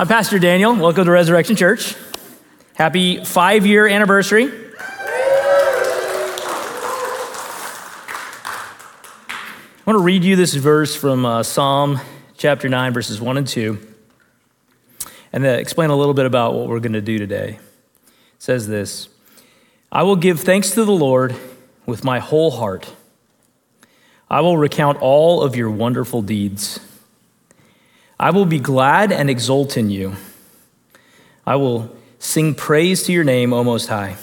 I'm Pastor Daniel. Welcome to Resurrection Church. Happy 5-year anniversary. I want to read you this verse from Psalm chapter 9, verses 1 and 2, and then explain a little bit about what we're going to do today. It says this: I will give thanks to the Lord with my whole heart. I will recount all of your wonderful deeds. I will be glad and exult in you. I will sing praise to your name, O Most High.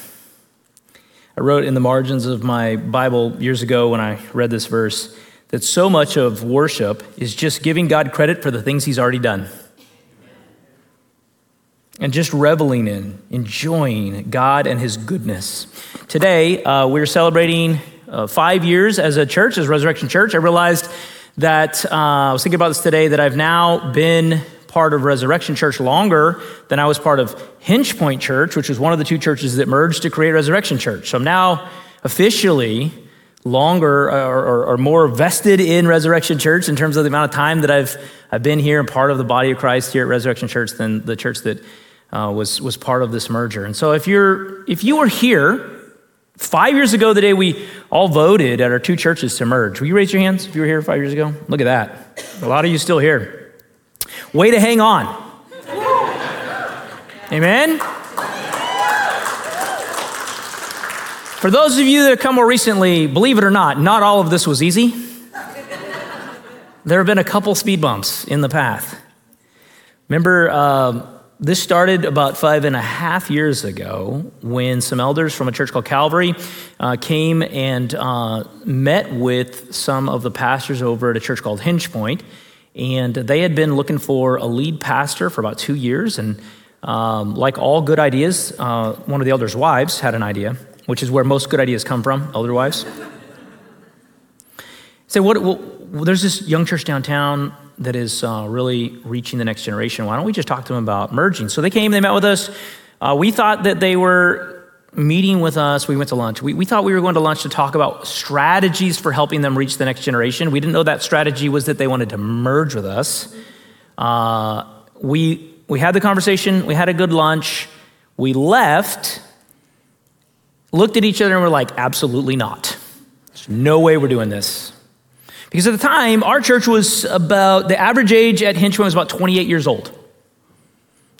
I wrote in the margins of my Bible years ago when I read this verse that so much of worship is just giving God credit for the things he's already done. And just reveling in, enjoying God and his goodness. Today, we're celebrating 5 years as a church, as Resurrection Church. I realized that, I was thinking about this today, that I've now been part of Resurrection Church longer than I was part of Hinge Point Church, which was one of the two churches that merged to create Resurrection Church. So I'm now officially longer or more vested in Resurrection Church in terms of the amount of time that I've been here and part of the body of Christ here at Resurrection Church than the church that was part of this merger. And so if you were here 5 years ago, the day we all voted at our two churches to merge. Will you raise your hands if you were here 5 years ago? Look at that. A lot of you still here. Way to hang on. Amen? For those of you that have come more recently, believe it or not all of this was easy. There have been a couple speed bumps in the path. Remember, this started about 5.5 years ago when some elders from a church called Calvary came and met with some of the pastors over at a church called Hinge Point, and they had been looking for a lead pastor for about 2 years, and like all good ideas, one of the elders' wives had an idea, which is where most good ideas come from, elder wives. Say, well, there's this young church downtown that is really reaching the next generation. Why don't we just talk to them about merging? So they came, they met with us. We thought that they were meeting with us. We went to lunch. We thought we were going to lunch to talk about strategies for helping them reach the next generation. We didn't know that strategy was that they wanted to merge with us. We had the conversation. We had a good lunch. We left, looked at each other, and we're like, absolutely not. There's no way we're doing this. Because at the time, our church was about, the average age at Hinchman was about 28 years old.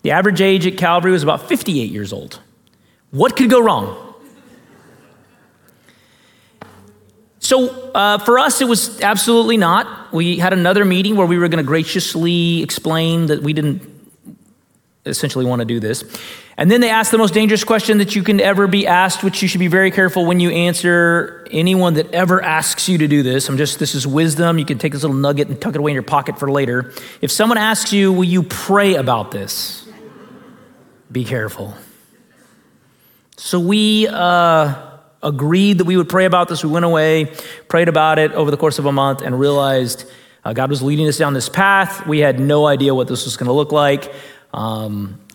The average age at Calvary was about 58 years old. What could go wrong? So for us, it was absolutely not. We had another meeting where we were going to graciously explain that we didn't essentially want to do this. And then they asked the most dangerous question that you can ever be asked, which you should be very careful when you answer anyone that ever asks you to do this. This is wisdom. You can take this little nugget and tuck it away in your pocket for later. If someone asks you, will you pray about this? Be careful. So we agreed that we would pray about this. We went away, prayed about it over the course of a month, and realized God was leading us down this path. We had no idea what this was going to look like.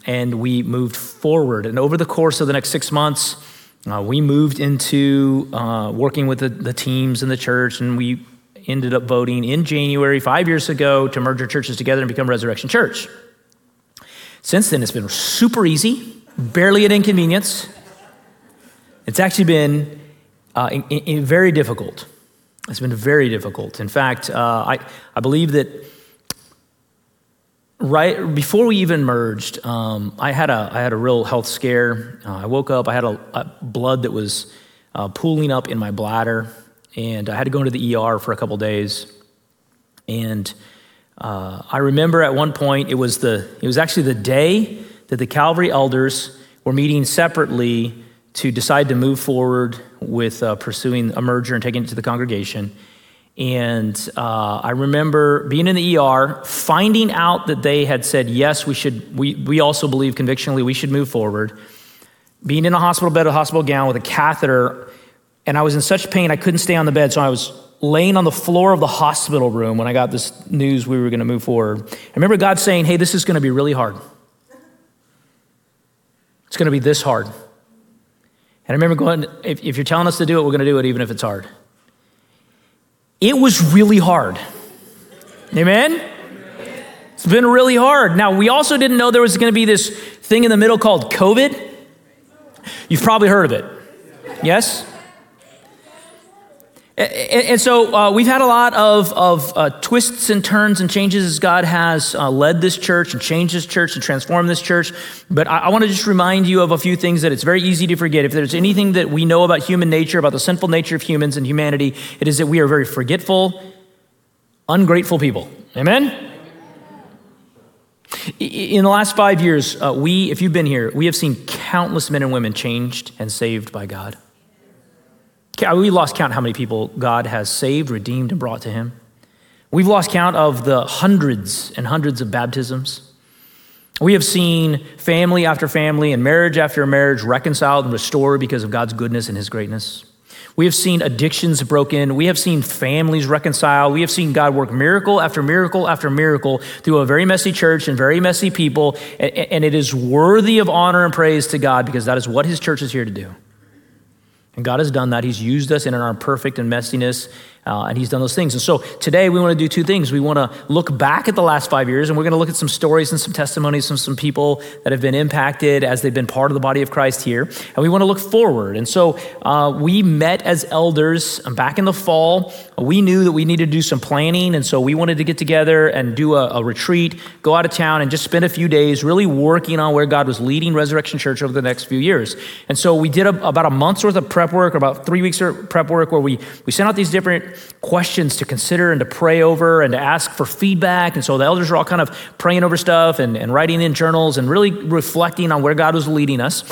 And we moved forward. And over the course of the next 6 months, we moved into working with the teams in the church, and we ended up voting in January 5 years ago to merge our churches together and become Resurrection Church. Since then, it's been super easy, barely an inconvenience. It's actually been very difficult. It's been very difficult. In fact, I believe that right before we even merged, I had a real health scare. I woke up. I had a blood that was pooling up in my bladder, and I had to go into the ER for a couple days. And I remember at one point it was actually the day that the Calvary elders were meeting separately to decide to move forward with pursuing a merger and taking it to the congregation. And I remember being in the ER, finding out that they had said, yes, we also believe convictionally we should move forward, being in a hospital bed, a hospital gown with a catheter, and I was in such pain I couldn't stay on the bed, so I was laying on the floor of the hospital room when I got this news we were going to move forward. I remember God saying, hey, this is going to be really hard. It's going to be this hard. And I remember going, if you're telling us to do it, we're going to do it even if it's hard. It was really hard. Amen? It's been really hard. Now, we also didn't know there was going to be this thing in the middle called COVID. You've probably heard of it. Yes? And so we've had a lot of twists and turns and changes as God has led this church and changed this church and transformed this church. But I want to just remind you of a few things that it's very easy to forget. If there's anything that we know about human nature, about the sinful nature of humans and humanity, it is that we are very forgetful, ungrateful people. Amen? In the last 5 years, if you've been here, we have seen countless men and women changed and saved by God. We lost count how many people God has saved, redeemed, and brought to him. We've lost count of the hundreds and hundreds of baptisms. We have seen family after family and marriage after marriage reconciled and restored because of God's goodness and his greatness. We have seen addictions broken. We have seen families reconciled. We have seen God work miracle after miracle after miracle through a very messy church and very messy people. And it is worthy of honor and praise to God because that is what his church is here to do. And God has done that. He's used us in our imperfect and messiness, and he's done those things. And so today we want to do two things. We want to look back at the last 5 years, and we're going to look at some stories and some testimonies from some people that have been impacted as they've been part of the body of Christ here. And we want to look forward. And so we met as elders back in the fall. We knew that we needed to do some planning, and so we wanted to get together and do a retreat, go out of town, and just spend a few days really working on where God was leading Resurrection Church over the next few years. And so we did about a month's worth of about 3 weeks of prep work where we sent out these different questions to consider and to pray over and to ask for feedback. And so the elders are all kind of praying over stuff and writing in journals and really reflecting on where God was leading us.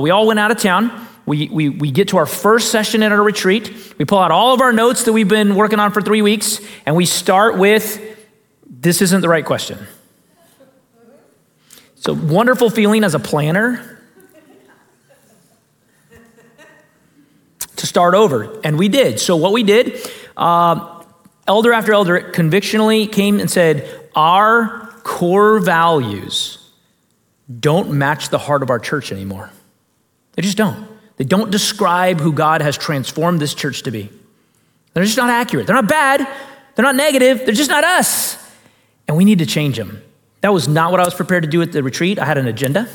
We all went out of town. We get to our first session at our retreat. We pull out all of our notes that we've been working on for 3 weeks, and we start with, this isn't the right question. It's a wonderful feeling as a planner to start over, and we did. So what we did, elder after elder convictionally came and said, our core values don't match the heart of our church anymore. They just don't. They don't describe who God has transformed this church to be. They're just not accurate. They're not bad. They're not negative. They're just not us. And we need to change them. That was not what I was prepared to do at the retreat. I had an agenda.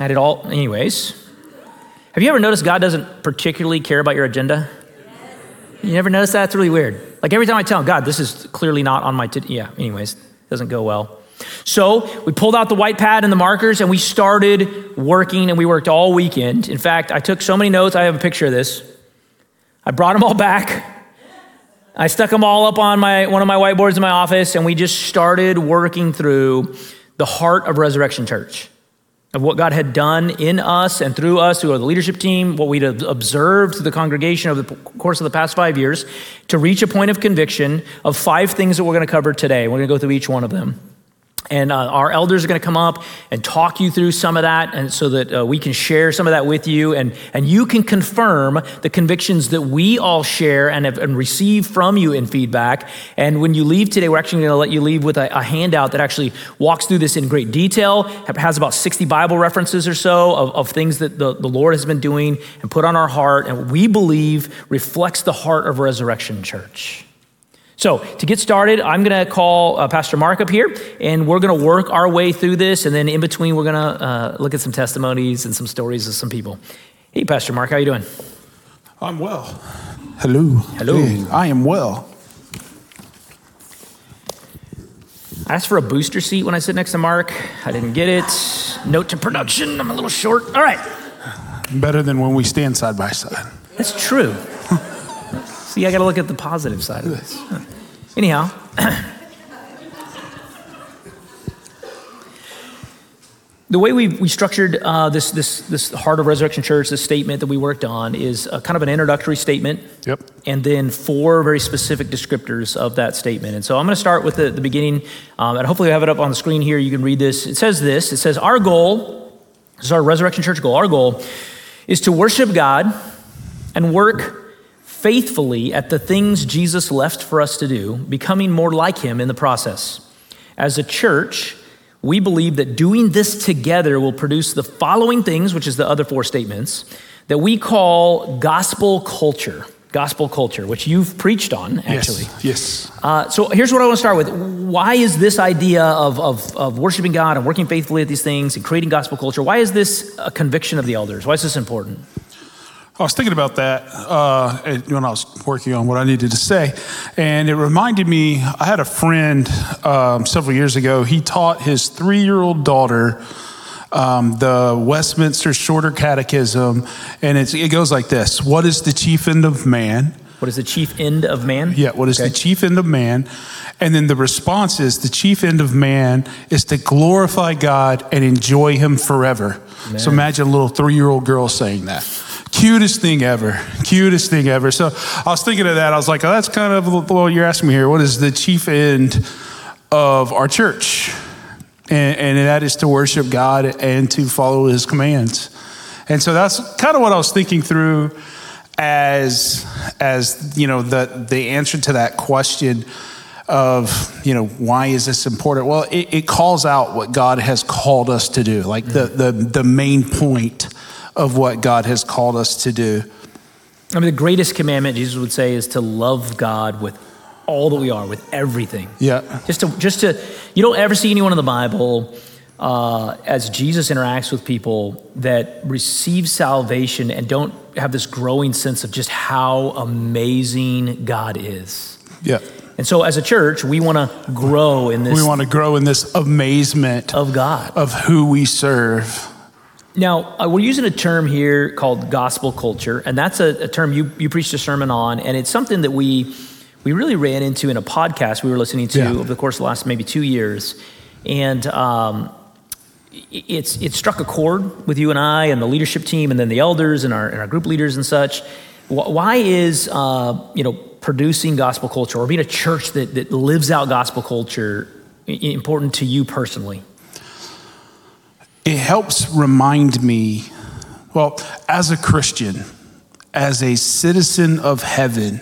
I had it all anyways. Have you ever noticed God doesn't particularly care about your agenda? Yes. You never notice that? It's really weird. Like every time I tell him, God, this is clearly not on my, it doesn't go well. So we pulled out the white pad and the markers and we started working and we worked all weekend. In fact, I took so many notes, I have a picture of this. I brought them all back. I stuck them all up on one of my whiteboards in my office, and we just started working through the heart of Resurrection Church, of what God had done in us and through us, through the leadership team, what we'd observed through the congregation over the course of the past 5 years, to reach a point of conviction of 5 things that we're going to cover today. We're going to go through each one of them. And our elders are going to come up and talk you through some of that, and so that we can share some of that with you, and you can confirm the convictions that we all share and receive from you in feedback. And when you leave today, we're actually going to let you leave with a handout that actually walks through this in great detail, has about 60 Bible references or so of things that the Lord has been doing and put on our heart, and what we believe reflects the heart of Resurrection Church. So to get started, I'm going to call Pastor Mark up here, and we're going to work our way through this. And then in between, we're going to look at some testimonies and some stories of some people. Hey, Pastor Mark, how you doing? I'm well. Hello. Hello. Hey, I am well. I asked for a booster seat when I sit next to Mark. I didn't get it. Note to production, I'm a little short. All right. Better than when we stand side by side. That's true. See, I got to look at the positive side of this. Anyhow. The way we structured this Heart of Resurrection Church, this statement that we worked on, is kind of an introductory statement. Yep. And then 4 very specific descriptors of that statement. And so I'm going to start with the beginning, and hopefully I have it up on the screen here. You can read this. It says, our goal, this is our Resurrection Church goal, our goal is to worship God and work faithfully at the things Jesus left for us to do, becoming more like him in the process. As a church, we believe that doing this together will produce the following things, which is the other 4 statements, that we call gospel culture. gospel culture, which you've preached on, actually. Yes. So here's what I want to start with. Why is this idea of worshiping God and working faithfully at these things and creating gospel culture, why is this a conviction of the elders? Why is this important? I was thinking about that when I was working on what I needed to say, and it reminded me, I had a friend several years ago. He taught his 3-year-old daughter the Westminster Shorter Catechism, and it goes like this. What is the chief end of man? What is the chief end of man? Yeah, what is the chief end of man? And then the response is, the chief end of man is to glorify God and enjoy him forever. Man. So imagine a little 3-year-old girl saying that. Cutest thing ever. So I was thinking of that. I was like, oh, that's kind of, well, you're asking me here, what is the chief end of our church? And that is to worship God and to follow his commands. And so that's kind of what I was thinking through as you know, the answer to that question of, you know, why is this important? Well, it calls out what God has called us to do, like the main point of what God has called us to do. I mean, the greatest commandment, Jesus would say, is to love God with all that we are, with everything. Yeah. Just to, you don't ever see anyone in the Bible as Jesus interacts with people that receive salvation and don't have this growing sense of just how amazing God is. Yeah. And so as a church, we want to grow in this. We want to grow in this amazement of God, of who we serve. Now, we're using a term here called gospel culture, and that's a term you preached a sermon on, and it's something that we really ran into in a podcast we were listening to over the course of the last maybe 2 years. And it struck a chord with you and I and the leadership team and then the elders and our group leaders and such. Why is producing gospel culture or being a church that lives out gospel culture important to you personally? It helps remind me, well, as a Christian, as a citizen of heaven,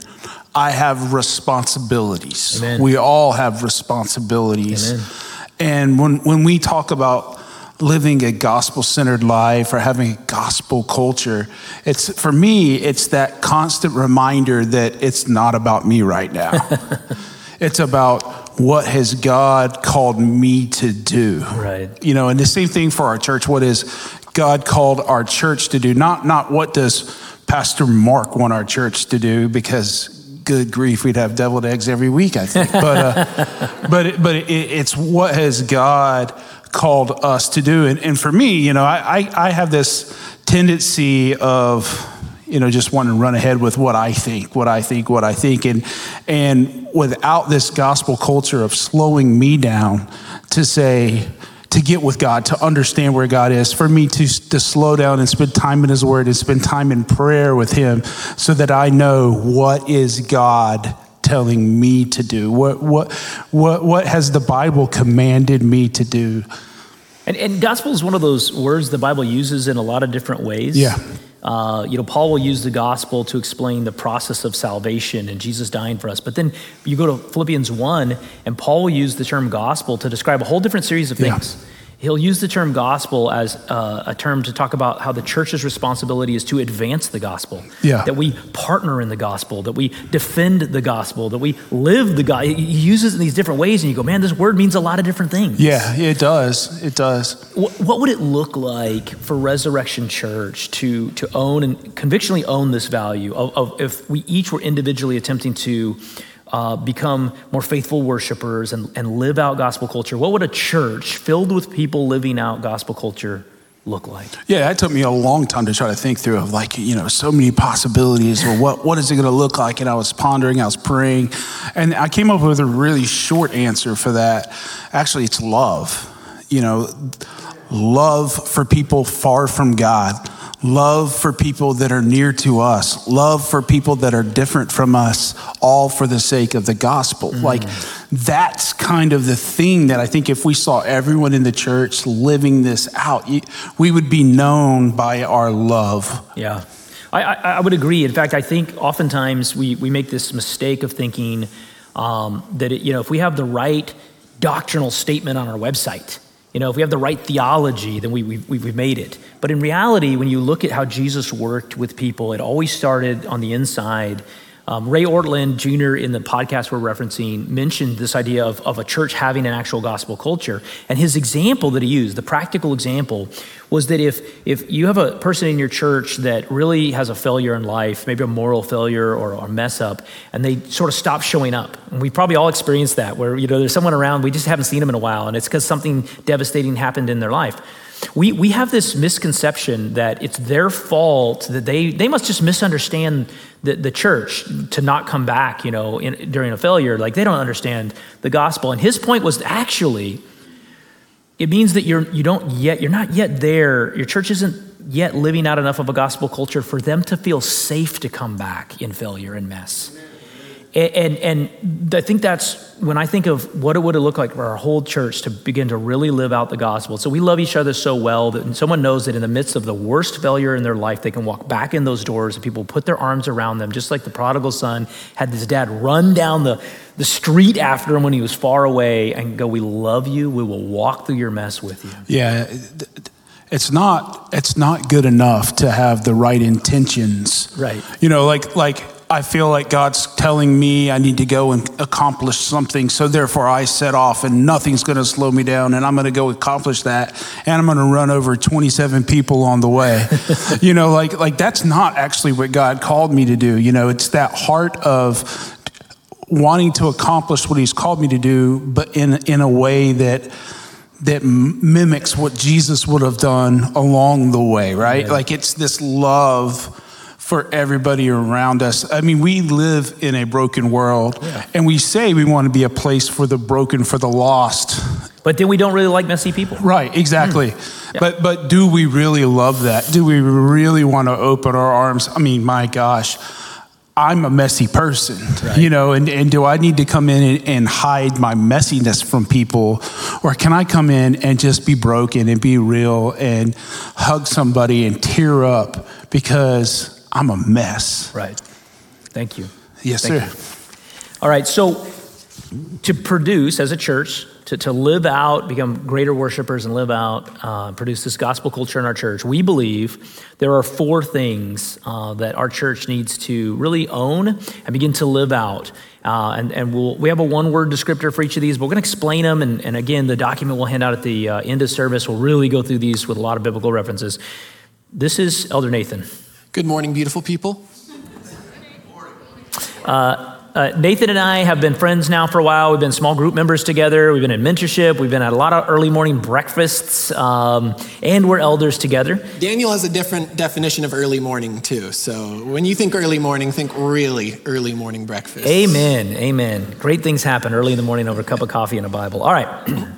I have responsibilities. Amen. We all have responsibilities. Amen. And when we talk about living a gospel-centered life or having a gospel culture, it's, for me, it's that constant reminder that it's not about me right now. It's about, what has God called me to do? Right. You know, and the same thing for our church. What has God called our church to do? Not what does Pastor Mark want our church to do? Because good grief, we'd have deviled eggs every week, I think. But it's what has God called us to do? And for me, you know, I have this tendency of, you know, just want to run ahead with what I think. And without this gospel culture of slowing me down to say, to get with God, to understand where God is, for me to slow down and spend time in his word and spend time in prayer with him so that I know what is God telling me to do? What has the Bible commanded me to do? And gospel is one of those words the Bible uses in a lot of different ways. Yeah. Paul will use the gospel to explain the process of salvation and Jesus dying for us. But then you go to Philippians 1, and Paul will use the term gospel to describe a whole different series of things. Yeah. He'll use the term gospel as a term to talk about how the church's responsibility is to advance the gospel, that we partner in the gospel, that we defend the gospel, that we live the gospel. He uses it in these different ways, and you go, man, this word means a lot of different things. Yeah, it does. What would it look like for Resurrection Church to own and convictionally own this value of if we each were individually attempting to become more faithful worshipers and live out gospel culture? What would a church filled with people living out gospel culture look like? Yeah, that took me a long time to try to think through of, like, you know, so many possibilities. Well, what is it going to look like? And I was pondering, I was praying, and I came up with a really short answer for that. Actually, it's love. You know, love for people far from God. Love for people that are near to us. Love for people that are different from us, all for the sake of the gospel. Mm. Like, that's kind of the thing that I think if we saw everyone in the church living this out, we would be known by our love. Yeah, I would agree. In fact, I think oftentimes we make this mistake of thinking that, if we have the right doctrinal statement on our website, You know, if we have the right theology, then we've made it. But in reality, when you look at how Jesus worked with people, it always started on the inside. Ray Ortlund Jr. in the podcast we're referencing mentioned this idea of a church having an actual gospel culture. And his example that he used, the practical example, was that if you have a person in your church that really has a failure in life, maybe a moral failure or a mess up, and they sort of stop showing up. And we probably all experienced that where, you know, there's someone around, we just haven't seen them in a while, and it's because something devastating happened in their life. We have this misconception that it's their fault, that they must just misunderstand the church to not come back, you know, during a failure. Like, they don't understand the gospel. And his point was, actually, it means that you're not yet there. Your church isn't yet living out enough of a gospel culture for them to feel safe to come back in failure and mess. And I think that's when I think of what it would have looked like for our whole church to begin to really live out the gospel. So we love each other so well that someone knows that in the midst of the worst failure in their life, they can walk back in those doors and people put their arms around them, just like the prodigal son had his dad run down the street after him when he was far away and go, "We love you. We will walk through your mess with you." Yeah, it's not good enough to have the right intentions. Right. You know, like. I feel like God's telling me I need to go and accomplish something. So therefore I set off and nothing's going to slow me down and I'm going to go accomplish that. And I'm going to run over 27 people on the way. You know, like that's not actually what God called me to do. You know, it's that heart of wanting to accomplish what he's called me to do, but in a way that mimics what Jesus would have done along the way, right? Yeah. Like, it's this love for everybody around us. I mean, we live in a broken world, yeah, and we say we want to be a place for the broken, for the lost. But then we don't really like messy people. Right, exactly. Yeah. But do we really love that? Do we really want to open our arms? I mean, my gosh, I'm a messy person, right, you know, and do I need to come in and hide my messiness from people? Or can I come in and just be broken and be real and hug somebody and tear up because I'm a mess. Right. Thank you. Yes, sir. All right. So to produce as a church, to live out, become greater worshipers and live out, produce this gospel culture in our church, we believe there are four things that our church needs to really own and begin to live out. And we have a one-word descriptor for each of these, but we're going to explain them. And again, the document we'll hand out at the end of service, we'll really go through these with a lot of biblical references. This is Elder Nathan. Good morning, beautiful people. Nathan and I have been friends now for a while. We've been small group members together. We've been in mentorship. We've been at a lot of early morning breakfasts, and we're elders together. Daniel has a different definition of early morning too. So when you think early morning, think really early morning breakfast. Amen, amen. Great things happen early in the morning over a cup of coffee and a Bible. All right.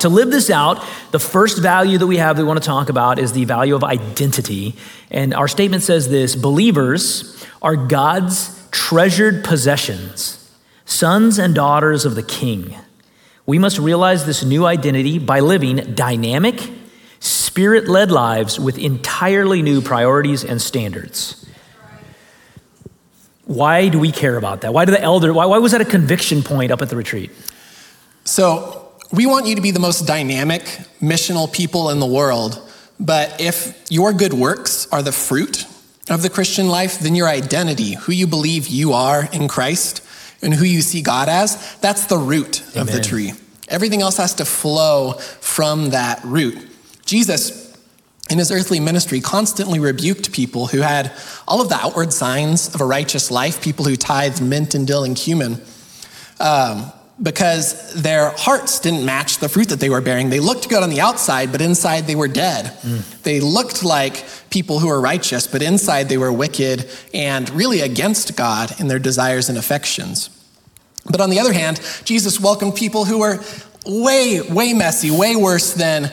To live this out, the first value that we have that we want to talk about is the value of identity. And our statement says this: believers are God's treasured possessions, sons and daughters of the King. We must realize this new identity by living dynamic, spirit-led lives with entirely new priorities and standards. Why do we care about that? Why do the elder, why was that a conviction point up at the retreat? So, we want you to be the most dynamic, missional people in the world. But if your good works are the fruit of the Christian life, then your identity, who you believe you are in Christ and who you see God as, that's the root Amen. Of the tree. Everything else has to flow from that root. Jesus, in his earthly ministry, constantly rebuked people who had all of the outward signs of a righteous life, people who tithed mint and dill and cumin, because their hearts didn't match the fruit that they were bearing. They looked good on the outside, but inside they were dead. Mm. They looked like people who were righteous, but inside they were wicked and really against God in their desires and affections. But on the other hand, Jesus welcomed people who were way, way messy, way worse than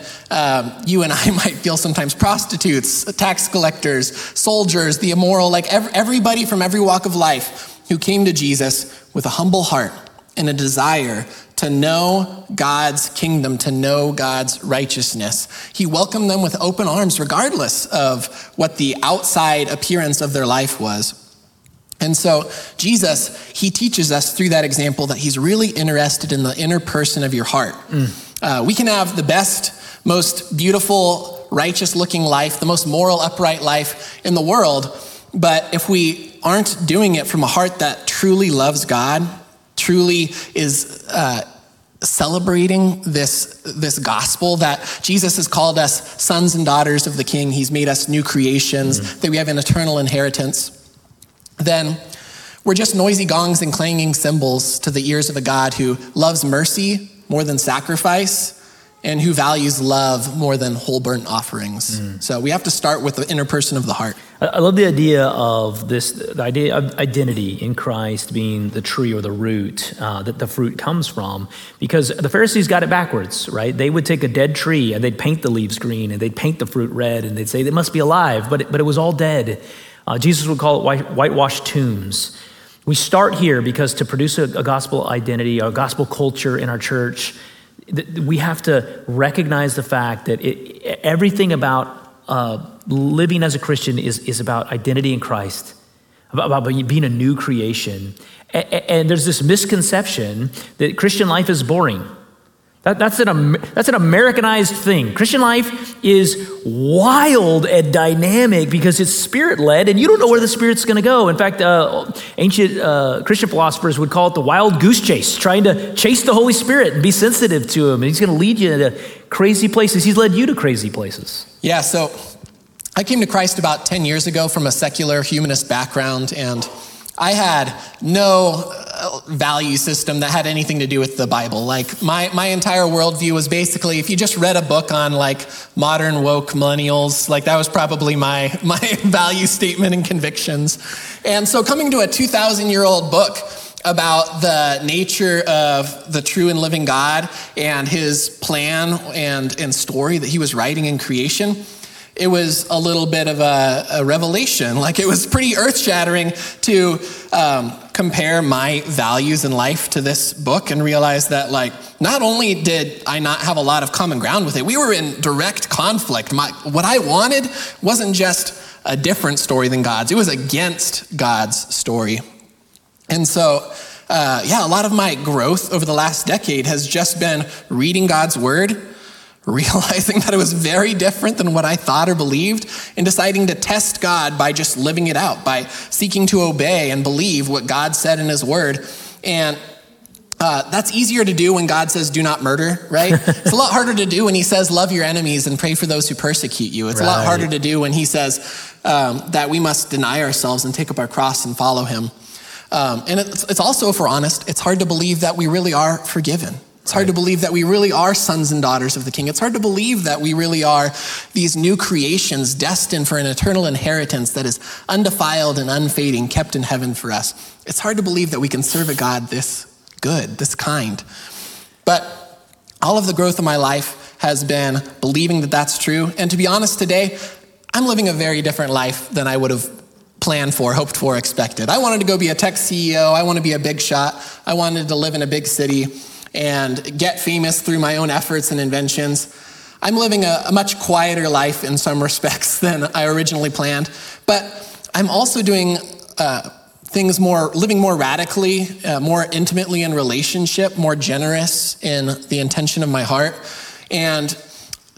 you and I might feel sometimes. Prostitutes, tax collectors, soldiers, the immoral, like everybody from every walk of life who came to Jesus with a humble heart and a desire to know God's kingdom, to know God's righteousness. He welcomed them with open arms, regardless of what the outside appearance of their life was. And so Jesus, he teaches us through that example that he's really interested in the inner person of your heart. Mm. We can have the best, most beautiful, righteous-looking life, the most moral, upright life in the world, but if we aren't doing it from a heart that truly loves God, truly is celebrating this gospel that Jesus has called us sons and daughters of the King, he's made us new creations, that we have an eternal inheritance, then we're just noisy gongs and clanging cymbals to the ears of a God who loves mercy more than sacrifice, and who values love more than whole burnt offerings. So we have to start with the inner person of the heart. I love the idea of the idea of identity in Christ being the tree or the root that the fruit comes from, because the Pharisees got it backwards, right? They would take a dead tree and they'd paint the leaves green and they'd paint the fruit red and they'd say they must be alive, but it was all dead. Jesus would call it whitewashed tombs. We start here because to produce a gospel identity, a gospel culture in our church, we have to recognize the fact that everything about living as a Christian is about identity in Christ, about being a new creation. And there's this misconception that Christian life is boring. That's an Americanized thing. Christian life is wild and dynamic because it's spirit-led and you don't know where the spirit's gonna go. In fact, ancient Christian philosophers would call it the wild goose chase, trying to chase the Holy Spirit and be sensitive to him. And he's gonna lead you to crazy places. He's led you to crazy places. Yeah, so I came to Christ about 10 years ago from a secular humanist background, and I had no value system that had anything to do with the Bible. Like my entire worldview was basically, if you just read a book on like modern woke millennials, like that was probably my value statement and convictions. And so coming to a 2,000-year-old book about the nature of the true and living God and his plan and story that he was writing in creation, it was a little bit of a revelation. Like it was pretty earth-shattering to compare my values in life to this book and realize that like, not only did I not have a lot of common ground with it, we were in direct conflict. What I wanted wasn't just a different story than God's, it was against God's story. And so, a lot of my growth over the last decade has just been reading God's word, realizing that it was very different than what I thought or believed, and deciding to test God by just living it out, by seeking to obey and believe what God said in his word. And that's easier to do when God says, do not murder, right? It's a lot harder to do when he says, love your enemies and pray for those who persecute you. It's a lot harder to do when he says that we must deny ourselves and take up our cross and follow him. And it's also, if we're honest, it's hard to believe that we really are forgiven. It's hard to believe that we really are sons and daughters of the King. It's hard to believe that we really are these new creations destined for an eternal inheritance that is undefiled and unfading, kept in heaven for us. It's hard to believe that we can serve a God this good, this kind. But all of the growth of my life has been believing that that's true. And to be honest, today, I'm living a very different life than I would have planned for, hoped for, expected. I wanted to go be a tech CEO. I want to be a big shot. I wanted to live in a big city and get famous through my own efforts and inventions. I'm living a much quieter life in some respects than I originally planned, but I'm also doing things living more radically, more intimately in relationship, more generous in the intention of my heart. And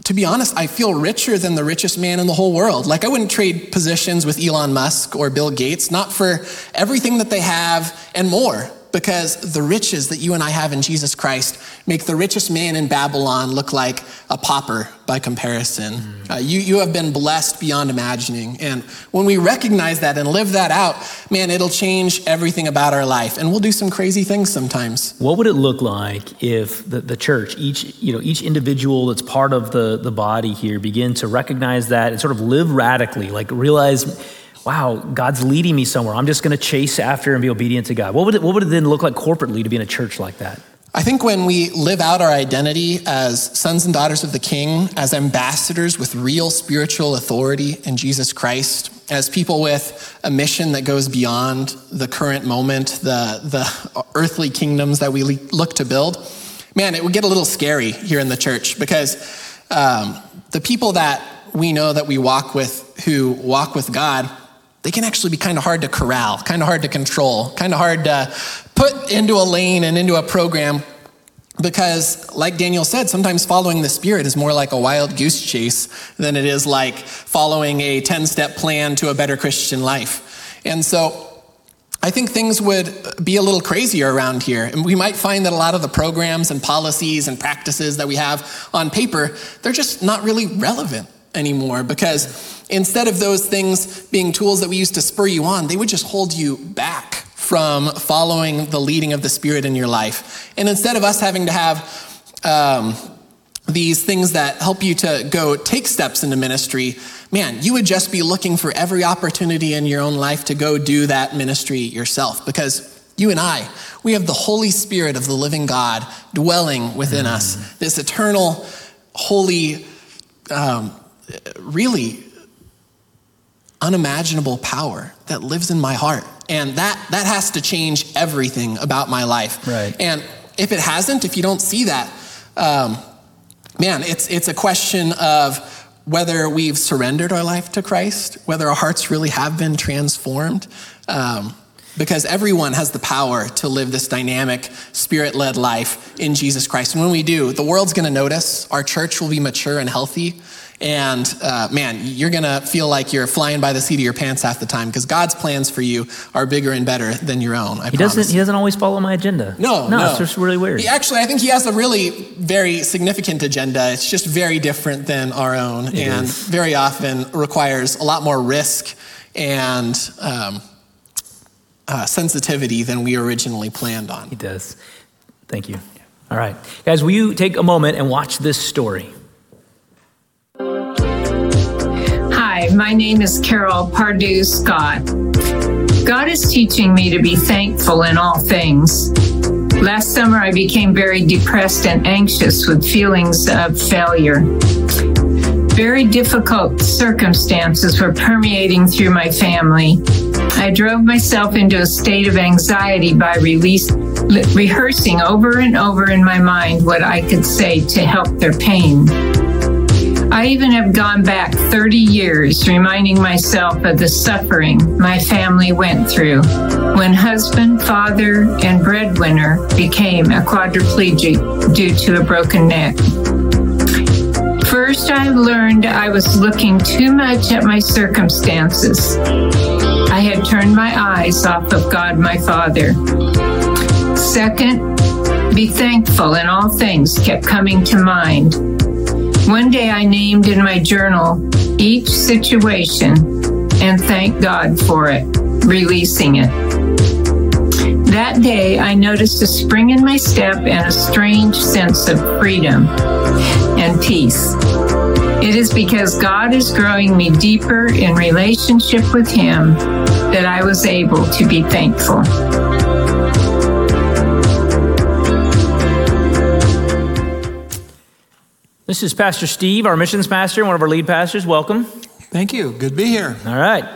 to be honest, I feel richer than the richest man in the whole world. Like I wouldn't trade positions with Elon Musk or Bill Gates, not for everything that they have and more, because the riches that you and I have in Jesus Christ make the richest man in Babylon look like a pauper by comparison. You have been blessed beyond imagining. And when we recognize that and live that out, man, it'll change everything about our life. And we'll do some crazy things sometimes. What would it look like if the church, each individual that's part of the body here begin to recognize that and sort of live radically, like realize, wow, God's leading me somewhere. I'm just gonna chase after and be obedient to God. What would it then look like corporately to be in a church like that? I think when we live out our identity as sons and daughters of the King, as ambassadors with real spiritual authority in Jesus Christ, as people with a mission that goes beyond the current moment, the earthly kingdoms that we look to build, man, it would get a little scary here in the church because the people that we know that we walk with who walk with God, they can actually be kind of hard to corral, kind of hard to control, kind of hard to put into a lane and into a program Because like Daniel said, sometimes following the Spirit is more like a wild goose chase than it is like following a 10-step plan to a better Christian life. And so I think things would be a little crazier around here. And we might find that a lot of the programs and policies and practices that we have on paper, they're just not really relevant anymore, because instead of those things being tools that we used to spur you on, they would just hold you back from following the leading of the Spirit in your life. And instead of us having to have these things that help you to go take steps into ministry, man, you would just be looking for every opportunity in your own life to go do that ministry yourself, because you and I, we have the Holy Spirit of the living God dwelling within us, this eternal, holy, really unimaginable power that lives in my heart. And that has to change everything about my life. Right. And if it hasn't, if you don't see that, man, it's a question of whether we've surrendered our life to Christ, whether our hearts really have been transformed, because everyone has the power to live this dynamic, Spirit-led life in Jesus Christ. And when we do, the world's going to notice. Our church will be mature and healthy. And man, you're going to feel like you're flying by the seat of your pants half the time, because God's plans for you are bigger and better than your own, I promise. He doesn't always follow my agenda. No. It's just really weird. Actually, I think he has a really very significant agenda. It's just very different than our own, and very often requires a lot more risk and sensitivity than we originally planned on. He does. Thank you. All right. Guys, will you take a moment and watch this story? Hi, my name is Carol Pardue Scott. God is teaching me to be thankful in all things. Last summer, I became very depressed and anxious with feelings of failure. Very difficult circumstances were permeating through my family. I drove myself into a state of anxiety by rehearsing over and over in my mind what I could say to help their pain. I even have gone back 30 years, reminding myself of the suffering my family went through when husband, father, and breadwinner became a quadriplegic due to a broken neck. First, I learned I was looking too much at my circumstances. I had turned my eyes off of God, my Father. Second, be thankful in all things kept coming to mind. One day I named in my journal each situation and thanked God for it, releasing it. That day I noticed a spring in my step and a strange sense of freedom and peace. It is because God is growing me deeper in relationship with Him that I was able to be thankful. This is Pastor Steve, our missions pastor, and one of our lead pastors. Welcome. Thank you. Good to be here. All right.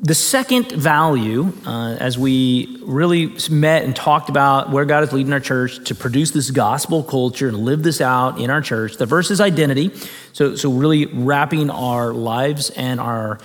The second value, as we really met and talked about where God is leading our church to produce this gospel culture and live this out in our church, the verse is identity. So really wrapping our lives and our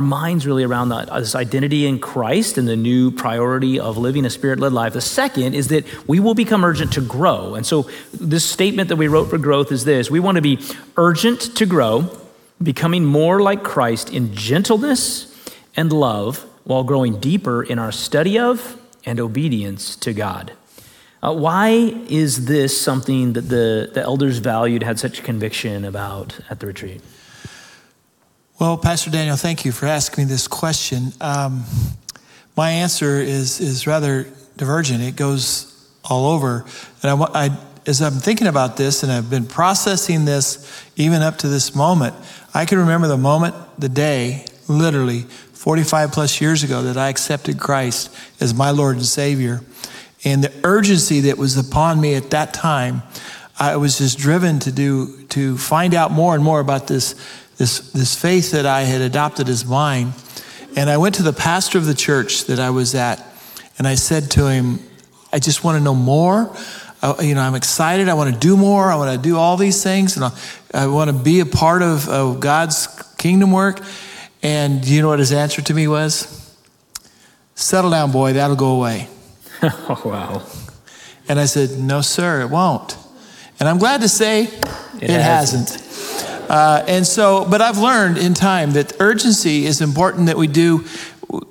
minds really around this identity in Christ and the new priority of living a Spirit-led life. The second is that we will become urgent to grow. And so this statement that we wrote for growth is this: we want to be urgent to grow, becoming more like Christ in gentleness and love, while growing deeper in our study of and obedience to God. Why is this something that the elders valued, had such conviction about at the retreat? Well, Pastor Daniel, thank you for asking me this question. My answer is rather divergent. It goes all over. And as I'm thinking about this, and I've been processing this even up to this moment, I can remember the moment, the day, literally 45 plus years ago, that I accepted Christ as my Lord and Savior. And the urgency that was upon me at that time, I was just driven to find out more and more about this faith that I had adopted as mine. And I went to the pastor of the church that I was at, and I said to him, I just want to know more. I'm excited. I want to do more. I want to do all these things. And I want to be a part of God's kingdom work. And do you know what his answer to me was? Settle down, boy. That'll go away. Oh, wow. And I said, no, sir, it won't. And I'm glad to say it hasn't. But I've learned in time that urgency is important that we do.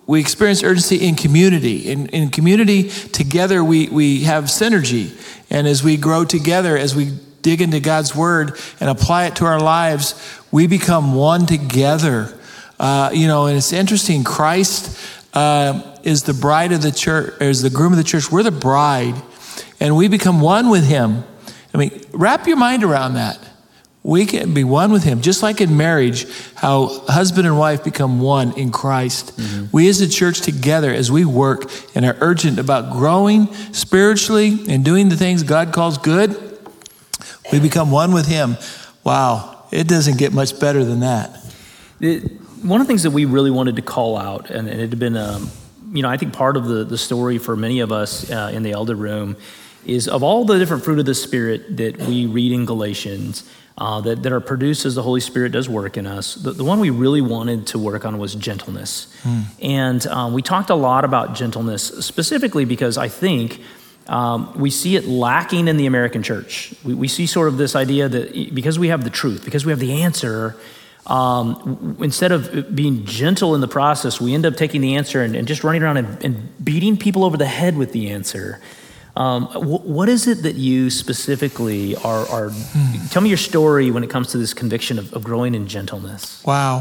We experience urgency in community. In community, together we have synergy. And as we grow together, as we dig into God's word and apply it to our lives, we become one together. And it's interesting, Christ is the bride of the church, is the groom of the church. We're the bride, and we become one with him. I mean, wrap your mind around that. We can be one with him, just like in marriage, how husband and wife become one in Christ. Mm-hmm. We as a church together, as we work and are urgent about growing spiritually and doing the things God calls good, we become one with him. Wow, it doesn't get much better than that. One of the things that we really wanted to call out, and it had been, I think part of the story for many of us in the elder room is of all the different fruit of the Spirit that we read in Galatians, that are produced as the Holy Spirit does work in us. The one we really wanted to work on was gentleness. And we talked a lot about gentleness specifically because I think we see it lacking in the American church. We see sort of this idea that because we have the truth, because we have the answer, instead of being gentle in the process, we end up taking the answer and just running around and beating people over the head with the answer. What is it that you specifically are tell me your story when it comes to this conviction of growing in gentleness. Wow.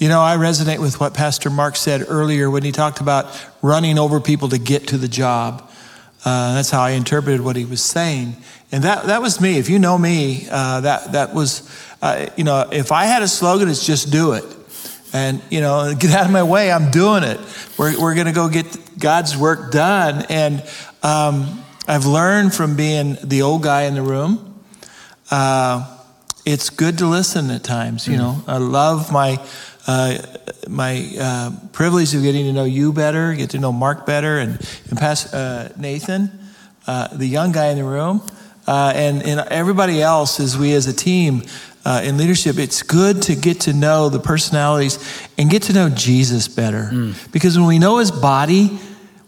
I resonate with what Pastor Mark said earlier when he talked about running over people to get to the job. That's how I interpreted what he was saying. And that was me. If you know me, that was, if I had a slogan, it's just do it. And, get out of my way, I'm doing it. We're going to go get God's work done. And I've learned from being the old guy in the room, it's good to listen at times, Mm-hmm. I love my privilege of getting to know you better, get to know Mark better, and Nathan, the young guy in the room, and everybody else as we as a team in leadership. It's good to get to know the personalities and get to know Jesus better. Mm. Because when we know his body,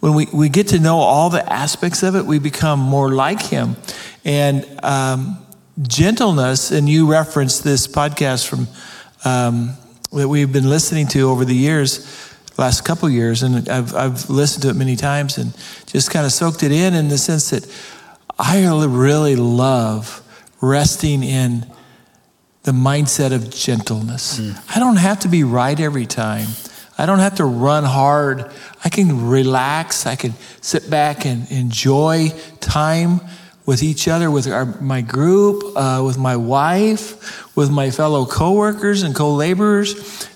when we get to know all the aspects of it, we become more like him. And gentleness, and you referenced this podcast from that we've been listening to over the years, last couple years, and I've listened to it many times and just kind of soaked it in the sense that I really love resting in the mindset of gentleness. Mm. I don't have to be right every time. I don't have to run hard. I can relax. I can sit back and enjoy time with each other, with my group, with my wife, with my fellow coworkers and co-laborers.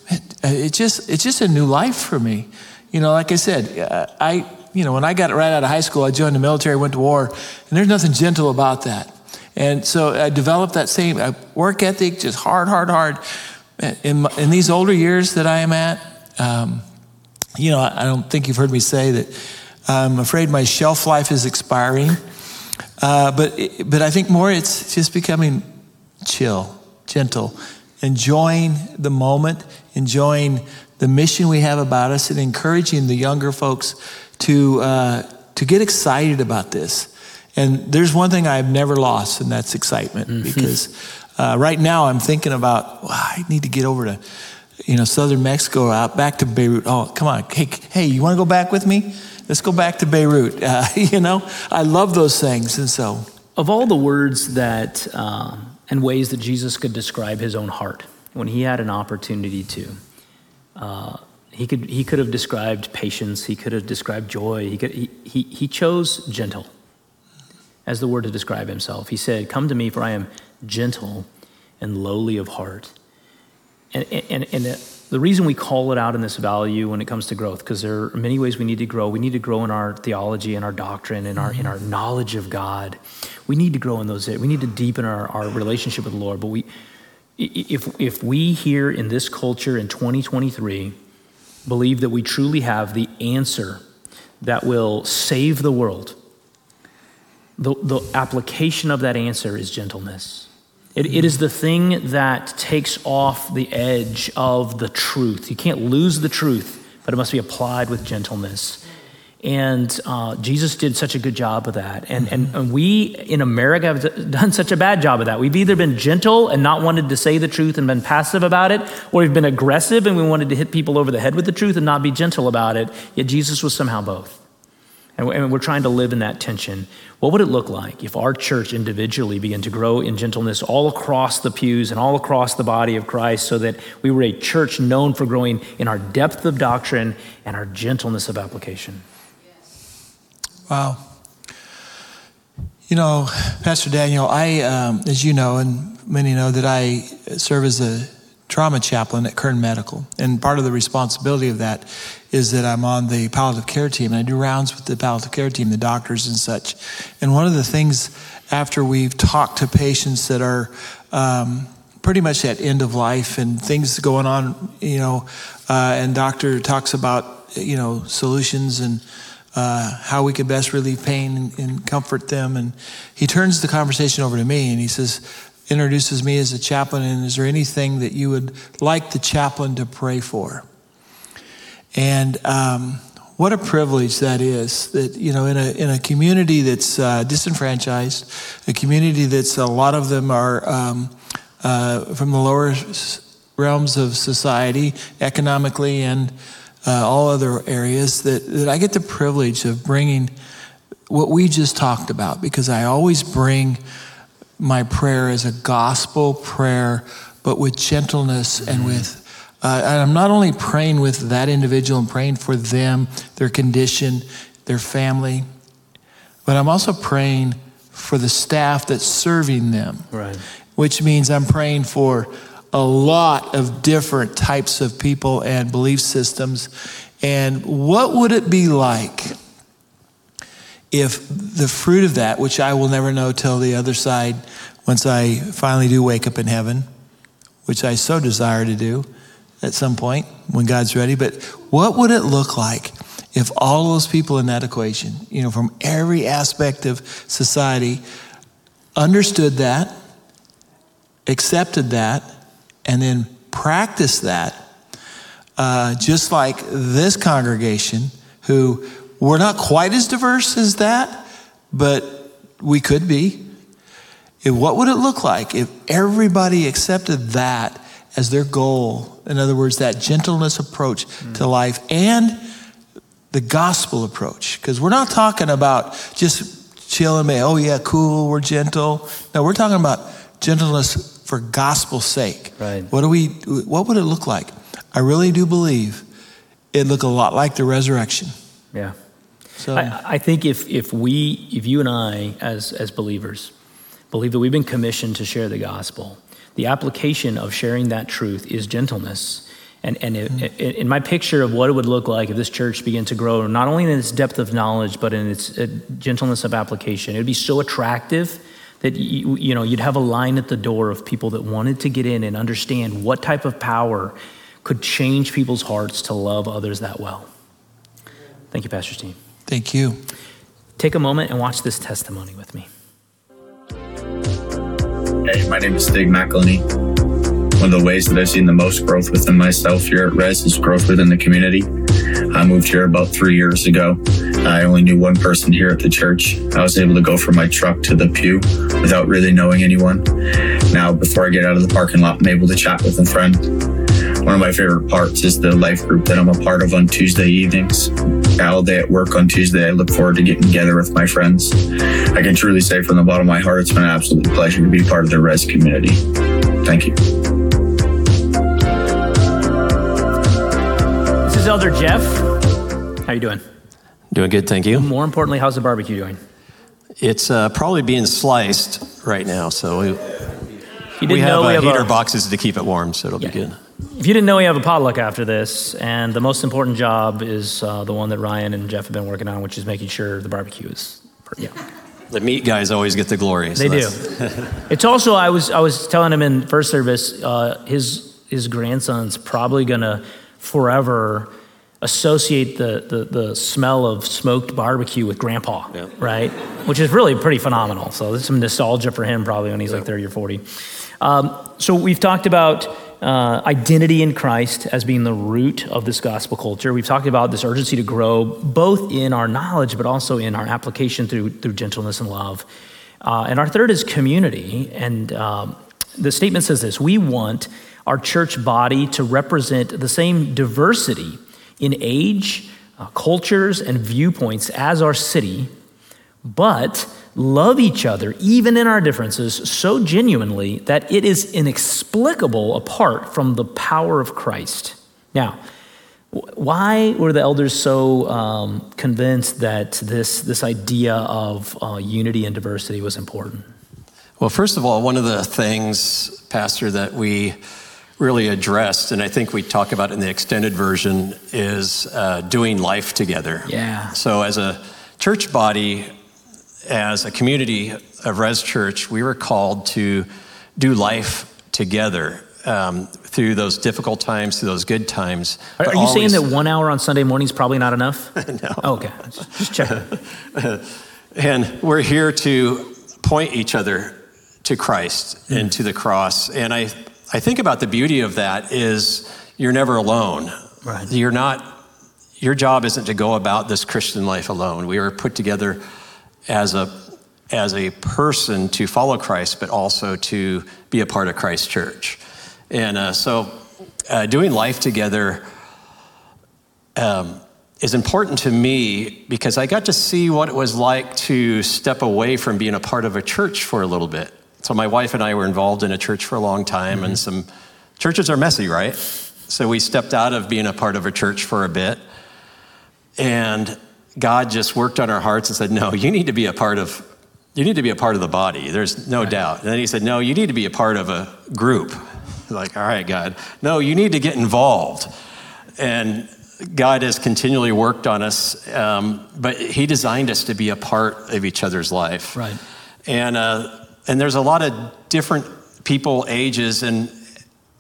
It's just a new life for me. Like I said, when I got right out of high school, I joined the military, went to war, and there's nothing gentle about that. And so I developed that same work ethic, just hard. In these older years that I am at, I don't think you've heard me say that I'm afraid my shelf life is expiring. But I think more it's just becoming chill, gentle, enjoying the moment, enjoying the mission we have about us, and encouraging the younger folks to get excited about this. And there's one thing I've never lost, and that's excitement. Mm-hmm. Because right now I'm thinking about, I need to get over to southern Mexico, out back to Beirut. Oh, come on. Hey, you want to go back with me? Let's go back to Beirut. I love those things. And so, of all the words that, and ways that Jesus could describe his own heart, when he had an opportunity to, he could have described patience. He could have described joy. He chose gentle as the word to describe himself. He said, "Come to me, for I am gentle and lowly of heart." And the reason we call it out in this value when it comes to growth, because there are many ways we need to grow. We need to grow in our theology and our doctrine and our knowledge of God. We need to grow in those. We need to deepen our relationship with the Lord. But if we here in this culture in 2023 believe that we truly have the answer that will save the world, the application of that answer is gentleness. It is the thing that takes off the edge of the truth. You can't lose the truth, but it must be applied with gentleness. And Jesus did such a good job of that. And we in America have done such a bad job of that. We've either been gentle and not wanted to say the truth and been passive about it, or we've been aggressive and we wanted to hit people over the head with the truth and not be gentle about it. Yet Jesus was somehow both. And we're trying to live in that tension. What would it look like if our church individually began to grow in gentleness all across the pews and all across the body of Christ, so that we were a church known for growing in our depth of doctrine and our gentleness of application? Wow. You know, Pastor Daniel, I, as you know, and many know, that I serve as a trauma chaplain at Kern Medical. And part of the responsibility of that is that I'm on the palliative care team, and I do rounds with the palliative care team, the doctors and such. And one of the things, after we've talked to patients that are pretty much at end of life and things going on, you know, and doctor talks about, you know, solutions and how we can best relieve pain and comfort them. And he turns the conversation over to me and he says, introduces me as a chaplain, and is there anything that you would like the chaplain to pray for? And what a privilege that is, that, you know, in a community that's disenfranchised, a community that's, a lot of them are from the lower realms of society, economically and all other areas, that I get the privilege of bringing what we just talked about, because I always bring my prayer as a gospel prayer, but with gentleness and with, and I'm not only praying with that individual and praying for them, their condition, their family, but I'm also praying for the staff that's serving them. Right. Which means I'm praying for a lot of different types of people and belief systems. And what would it be like if the fruit of that, which I will never know till the other side, once I finally do wake up in heaven, which I so desire to do at some point when God's ready, but what would it look like if all those people in that equation, you know, from every aspect of society, understood that, accepted that, and then practiced that, just like this congregation, who we're not quite as diverse as that, but we could be. And what would it look like if everybody accepted that as their goal? In other words, that gentleness approach to life and the gospel approach. Because we're not talking about just chilling, oh yeah, cool, we're gentle. No, we're talking about gentleness for gospel's sake. Right. What would it look like? I really do believe it'd look a lot like the resurrection. Yeah. So I think if you and I as believers believe that we've been commissioned to share the gospel, the application of sharing that truth is gentleness. And in my picture of what it would look like if this church began to grow, not only in its depth of knowledge, but in its gentleness of application, it would be so attractive that you know, you'd have a line at the door of people that wanted to get in and understand what type of power could change people's hearts to love others that well. Thank you, Pastor Steve. Thank you. Take a moment and watch this testimony with me. Hey, my name is Stig McElhinney. One of the ways that I've seen the most growth within myself here at Res is growth within the community. I moved here about 3 years ago. I only knew one person here at the church. I was able to go from my truck to the pew without really knowing anyone. Now, before I get out of the parking lot, I'm able to chat with a friend. One of my favorite parts is the life group that I'm a part of on Tuesday evenings. All day at work on Tuesday, I look forward to getting together with my friends. I can truly say from the bottom of my heart, it's been an absolute pleasure to be part of the Res community. Thank you. This is Elder Jeff. How are you doing? Doing good, thank you. More importantly, how's the barbecue doing? It's probably being sliced right now, so we have heater boxes to keep it warm, so it'll be good. If you didn't know, we have a potluck after this, and the most important job is the one that Ryan and Jeff have been working on, which is making sure the barbecue is, The meat guys always get the glory. They do. It's also, I was telling him in first service, his grandson's probably gonna forever associate the smell of smoked barbecue with Grandpa, right? Which is really pretty phenomenal. So there's some nostalgia for him probably when he's like 30 or 40. So we've talked about identity in Christ as being the root of this gospel culture. We've talked about this urgency to grow both in our knowledge, but also in our application through gentleness and love. And our third is community. And the statement says this: we want our church body to represent the same diversity in age, cultures, and viewpoints as our city, but love each other, even in our differences, so genuinely that it is inexplicable apart from the power of Christ. Now, why were the elders so convinced that this idea of unity and diversity was important? Well, first of all, one of the things, Pastor, that we really addressed, and I think we talk about it in the extended version, is doing life together. Yeah. So as a church body, as a community of Res Church, we were called to do life together through those difficult times, through those good times. Are you saying that 1 hour on Sunday morning is probably not enough? No. Oh, okay, just checking. And we're here to point each other to Christ and to the cross. And I think about the beauty of that is you're never alone. Right. You're not, your job isn't to go about this Christian life alone. We are put together as a person to follow Christ, but also to be a part of Christ's church. And so doing life together is important to me because I got to see what it was like to step away from being a part of a church for a little bit. So my wife and I were involved in a church for a long time, and some churches are messy, right? So we stepped out of being a part of a church for a bit, and God just worked on our hearts and said, "No, you need to be a part of the body. There's no doubt." And then he said, "No, you need to be a part of a group." Like, all right, God. No, you need to get involved. And God has continually worked on us, but he designed us to be a part of each other's life. Right. And there's a lot of different people, ages, and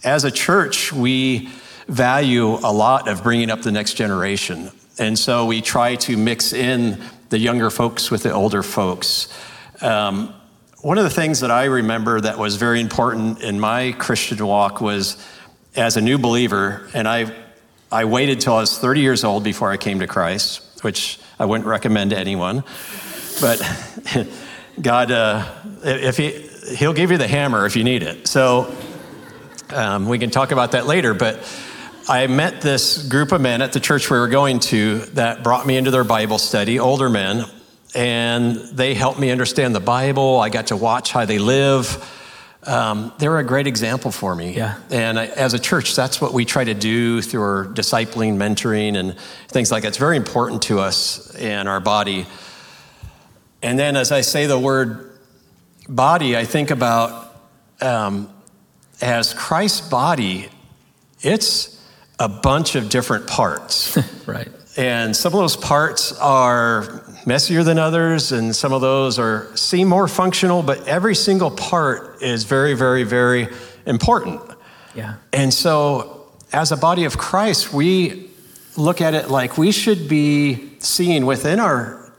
as a church, we value a lot of bringing up the next generation. And so we try to mix in the younger folks with the older folks. One of the things that I remember that was very important in my Christian walk was as a new believer, and I waited till I was 30 years old before I came to Christ, which I wouldn't recommend to anyone. But God, if He'll give you the hammer if you need it. So we can talk about that later, but I met this group of men at the church we were going to that brought me into their Bible study, older men, and they helped me understand the Bible. I got to watch how they live. They were a great example for me. Yeah. And as a church, that's what we try to do through our discipling, mentoring, and things like that. It's very important to us and our body. And then as I say the word body, I think about as Christ's body, it's a bunch of different parts. Right. And some of those parts are messier than others, and some of those seem more functional, but every single part is very, very, very important. Yeah. And so as a body of Christ, we look at it like we should be seeing within our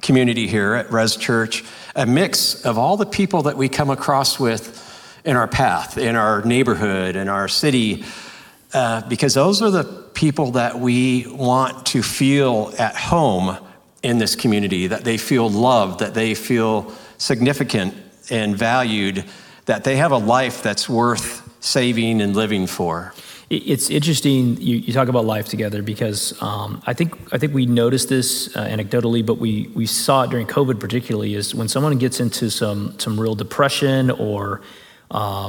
community here at Res Church a mix of all the people that we come across with in our path, in our neighborhood, in our city, because those are the people that we want to feel at home in this community, that they feel loved, that they feel significant and valued, that they have a life that's worth saving and living for. It's interesting you talk about life together because I think we noticed this anecdotally, but we saw it during COVID particularly, is when someone gets into some real depression or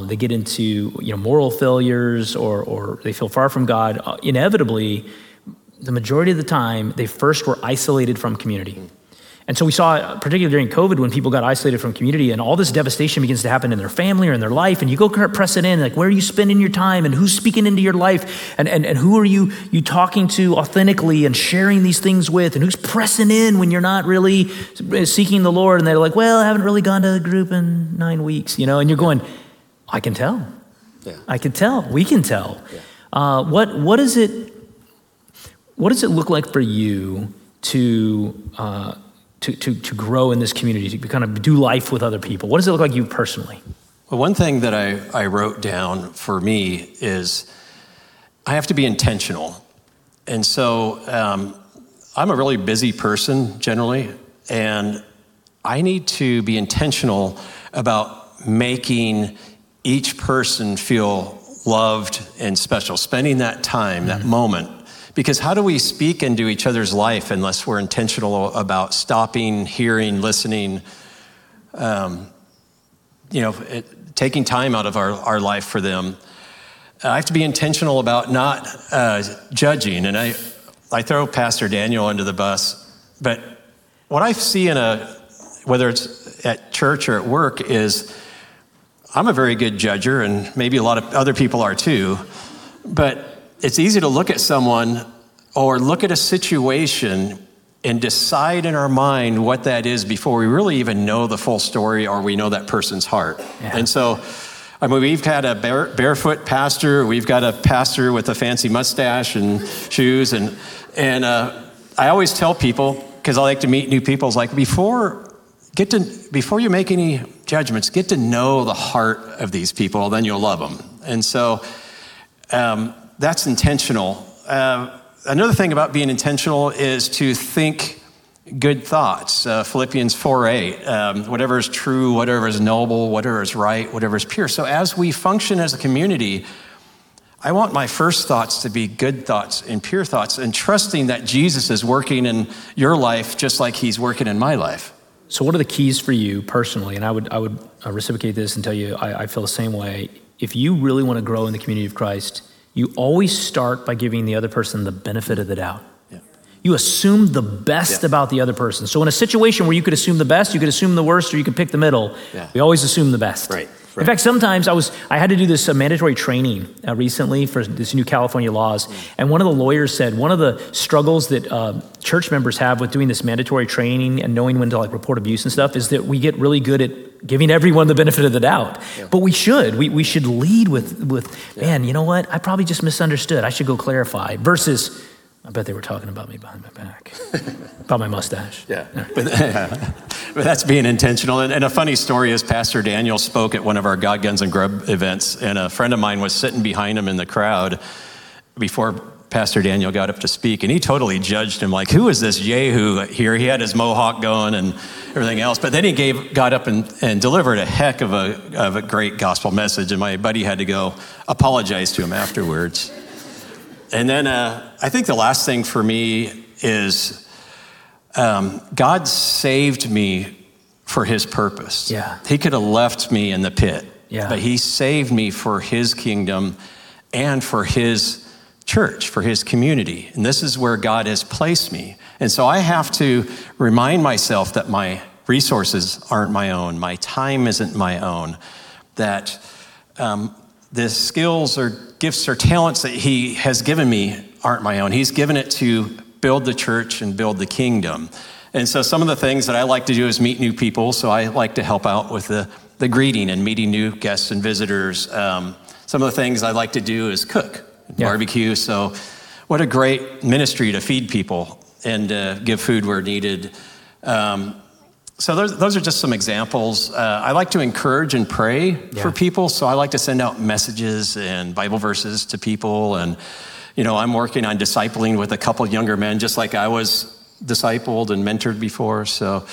they get into moral failures or they feel far from God, inevitably, the majority of the time, they first were isolated from community. And so we saw, particularly during COVID, when people got isolated from community and all this devastation begins to happen in their family or in their life, and you go press it in, like, where are you spending your time and who's speaking into your life and who are you talking to authentically and sharing these things with and who's pressing in when you're not really seeking the Lord? And they're like, well, I haven't really gone to a group in 9 weeks, and you're going, I can tell. Yeah. I can tell. We can tell. Yeah. What does it look like for you to grow in this community, to kind of do life with other people? What does it look like you personally? Well, one thing that I wrote down for me is I have to be intentional. And so I'm a really busy person generally, and I need to be intentional about making each person feel loved and special, spending that time, that moment. Because how do we speak into each other's life unless we're intentional about stopping, hearing, listening, taking time out of our life for them? I have to be intentional about not judging. And I throw Pastor Daniel under the bus, but what I see whether it's at church or at work is I'm a very good judger, and maybe a lot of other people are too, but it's easy to look at someone or look at a situation and decide in our mind what that is before we really even know the full story or we know that person's heart. Yeah. And so, I mean, we've had a barefoot pastor, we've got a pastor with a fancy mustache and shoes, and I always tell people, because I like to meet new people, it's like before you make any judgments, get to know the heart of these people, then you'll love them. And so that's intentional. Another thing about being intentional is to think good thoughts. Philippians 4:8, whatever is true, whatever is noble, whatever is right, whatever is pure. So as we function as a community, I want my first thoughts to be good thoughts and pure thoughts, and trusting that Jesus is working in your life just like he's working in my life. So what are the keys for you personally? And I would reciprocate this and tell you I feel the same way. If you really want to grow in the community of Christ, you always start by giving the other person the benefit of the doubt. Yeah. You assume the best about the other person. So in a situation where you could assume the best, you could assume the worst, or you could pick the middle, we always assume the best. Right. In fact, sometimes I had to do this mandatory training recently for this new California laws. And one of the lawyers said, one of the struggles that church members have with doing this mandatory training and knowing when to report abuse and stuff is that we get really good at giving everyone the benefit of the doubt. Yeah. But we should. We should lead with man, you know what? I probably just misunderstood. I should go clarify. Versus, I bet they were talking about me behind my back, about my mustache. Yeah. But that's being intentional. And a funny story is Pastor Daniel spoke at one of our God, Guns, and Grub events, and a friend of mine was sitting behind him in the crowd before Pastor Daniel got up to speak, and he totally judged him, like, who is this Jehu here? He had his mohawk going and everything else. But then he got up and delivered a heck of a great gospel message, and my buddy had to go apologize to him afterwards. And then I think the last thing for me is God saved me for his purpose. Yeah. He could have left me in the pit, but he saved me for his kingdom and for his church, for his community. And this is where God has placed me. And so I have to remind myself that my resources aren't my own, my time isn't my own, that the skills or gifts or talents that he has given me aren't my own. He's given it to build the church and build the kingdom. And so some of the things that I like to do is meet new people. So I like to help out with the greeting and meeting new guests and visitors. Some of the things I like to do is cook, barbecue. So what a great ministry to feed people and give food where needed. So those are just some examples. I like to encourage and pray for people. So I like to send out messages and Bible verses to people. And, I'm working on discipling with a couple of younger men, just like I was discipled and mentored before. So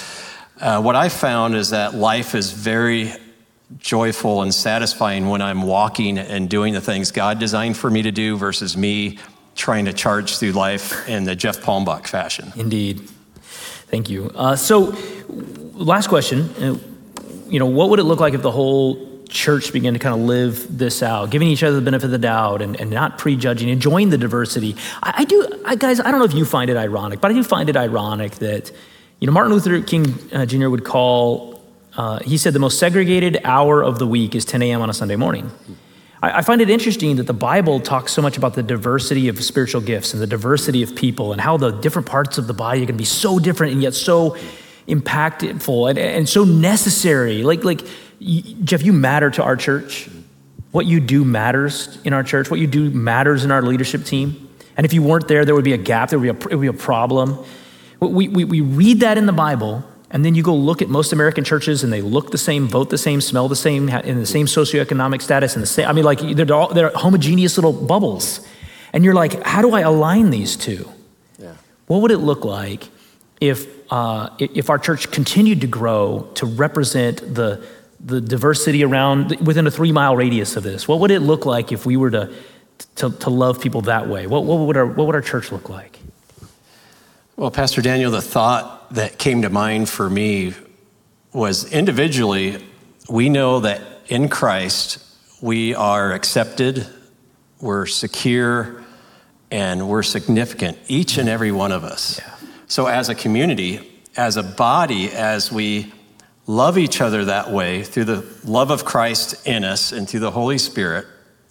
what I found is that life is very joyful and satisfying when I'm walking and doing the things God designed for me to do versus me trying to charge through life in the Jeff Palmbach fashion. Indeed. Thank you. So last question, what would it look like if the whole church began to kind of live this out, giving each other the benefit of the doubt and not prejudging, enjoying the diversity? Guys, I don't know if you find it ironic, but I do find it ironic that, Martin Luther King Jr. would call, he said the most segregated hour of the week is 10 a.m. on a Sunday morning. I find it interesting that the Bible talks so much about the diversity of spiritual gifts and the diversity of people and how the different parts of the body are going to be so different and yet so impactful and so necessary. Like Jeff, you matter to our church. What you do matters in our church. What you do matters in our leadership team. And if you weren't there, there would be a gap. There would be a problem. We read that in the Bible, And then you go look at most American churches and they look the same, vote the same, smell the same, in the same socioeconomic status, and the same, I mean, like they're homogeneous little bubbles. And you're like, how do I align these two? Yeah. What would it look like if our church continued to grow to represent the diversity around within a 3-mile radius of this? What would it look like if we were to love people that way? What would our church look like? Well, Pastor Daniel, the thought that came to mind for me was individually, we know that in Christ, we are accepted, we're secure, and we're significant, each and every one of us. Yeah. So as a community, as a body, as we love each other that way through the love of Christ in us and through the Holy Spirit,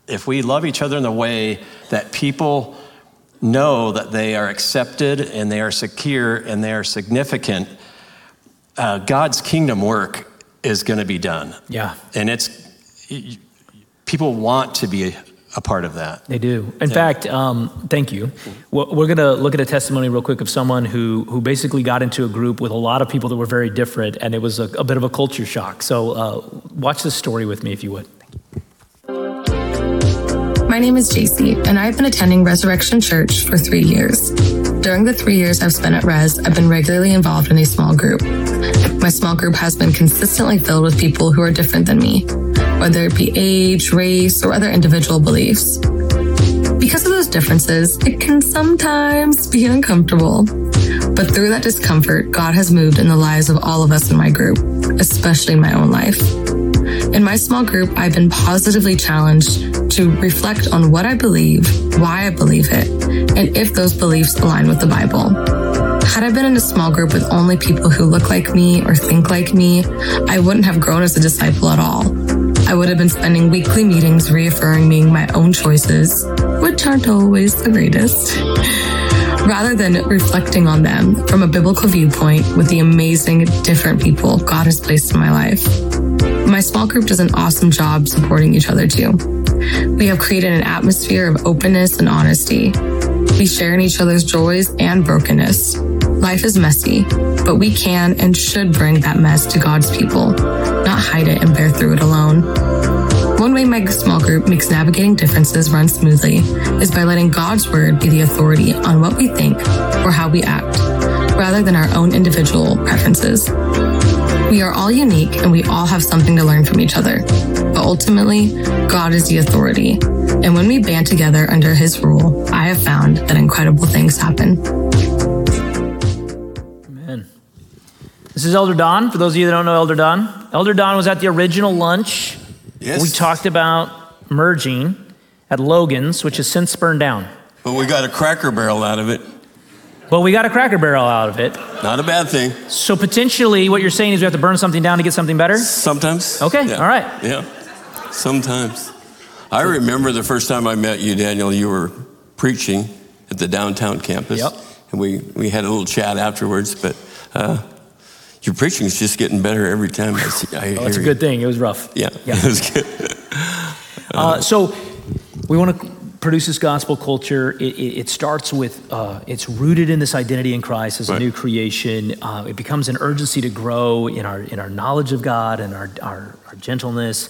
if we love each other in the way that people know that they are accepted and they are secure and they are significant, God's kingdom work is going to be done. Yeah. And people want to be a part of that. They do. In fact, thank you. We're going to look at a testimony real quick of someone who basically got into a group with a lot of people that were very different, and it was a bit of a culture shock. So watch this story with me, if you would. My name is JC, and I've been attending Resurrection Church for 3 years. During the 3 years I've spent at Res, I've been regularly involved in a small group. My small group has been consistently filled with people who are different than me, whether it be age, race, or other individual beliefs. Because of those differences, it can sometimes be uncomfortable. But through that discomfort, God has moved in the lives of all of us in my group, especially my own life. In my small group, I've been positively challenged to reflect on what I believe, why I believe it, and if those beliefs align with the Bible. Had I been in a small group with only people who look like me or think like me, I wouldn't have grown as a disciple at all. I would have been spending weekly meetings reaffirming my own choices, which aren't always the greatest, rather than reflecting on them from a biblical viewpoint with the amazing different people God has placed in my life. My small group does an awesome job supporting each other too. We have created an atmosphere of openness and honesty. We share in each other's joys and brokenness. Life is messy, but we can and should bring that mess to God's people, not hide it and bear through it alone. One way my small group makes navigating differences run smoothly is by letting God's word be the authority on what we think or how we act, rather than our own individual preferences. We are all unique and we all have something to learn from each other. But ultimately, God is the authority. And when we band together under his rule, I have found that incredible things happen. Amen. This is Elder Don. For those of you that don't know Elder Don, Elder Don was at the original lunch. Yes. We talked about merging at Logan's, which has since burned down. But we got a Cracker Barrel out of it. Well, we got a Cracker Barrel out of it. Not a bad thing. So potentially what you're saying is we have to burn something down to get something better? Sometimes. Okay, yeah. All right. Yeah, sometimes. I remember the first time I met you, Daniel, you were preaching at the downtown campus. Yep. And we had a little chat afterwards, but your preaching is just getting better every time I hear you. That's a good thing. It was rough. Yeah. It was good. So we want to produces gospel culture. It starts with, it's rooted in this identity in Christ as a new creation. It becomes an urgency to grow in our knowledge of God and our gentleness.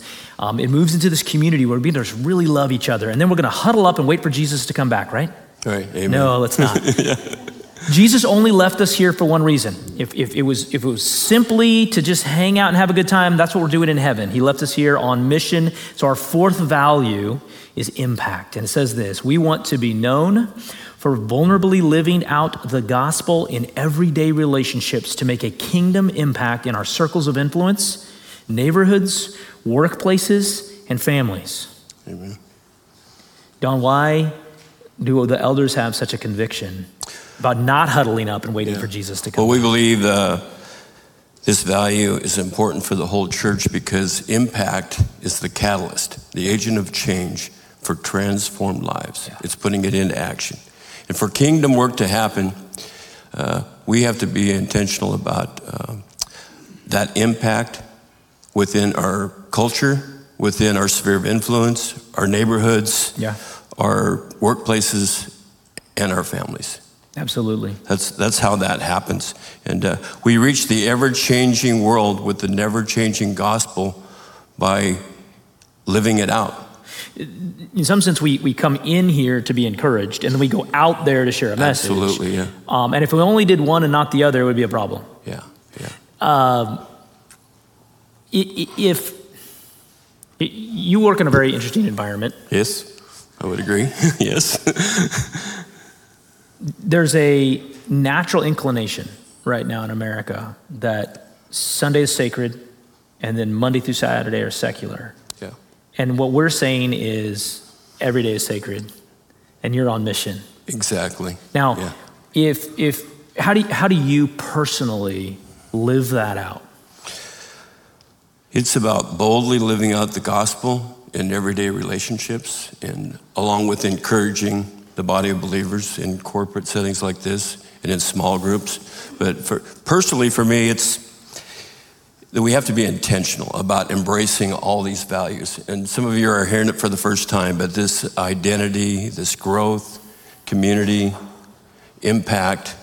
It moves into this community where we just really love each other. And then we're going to huddle up and wait for Jesus to come back, right? Right. Amen. No, let's not. Yeah. Jesus only left us here for one reason. If it was simply to just hang out and have a good time, that's what we're doing in heaven. He left us here on mission. So our fourth value is impact. And it says this: we want to be known for vulnerably living out the gospel in everyday relationships to make a kingdom impact in our circles of influence, neighborhoods, workplaces, and families. Amen. Don, why do the elders have such a conviction about not huddling up and waiting for Jesus to come? Well, we believe this value is important for the whole church because impact is the catalyst, the agent of change for transformed lives. Yeah. It's putting it into action. And for kingdom work to happen, we have to be intentional about that impact within our culture, within our sphere of influence, our neighborhoods, our workplaces, and our families. Absolutely. That's how that happens. And we reach the ever-changing world with the never-changing gospel by living it out. In some sense, we come in here to be encouraged, and then we go out there to share a message. Absolutely, yeah. And if we only did one and not the other, it would be a problem. Yeah, yeah. If you work in a very interesting environment. Yes, I would agree. Yes. There's a natural inclination right now in America that Sunday is sacred and then Monday through Saturday are secular. Yeah. And what we're saying is every day is sacred and you're on mission. Exactly. Now, yeah. How do you personally live that out? It's about boldly living out the gospel in everyday relationships and along with encouraging the body of believers in corporate settings like this and in small groups. But personally for me, it's that we have to be intentional about embracing all these values. And some of you are hearing it for the first time, but this identity, this growth, community, impact,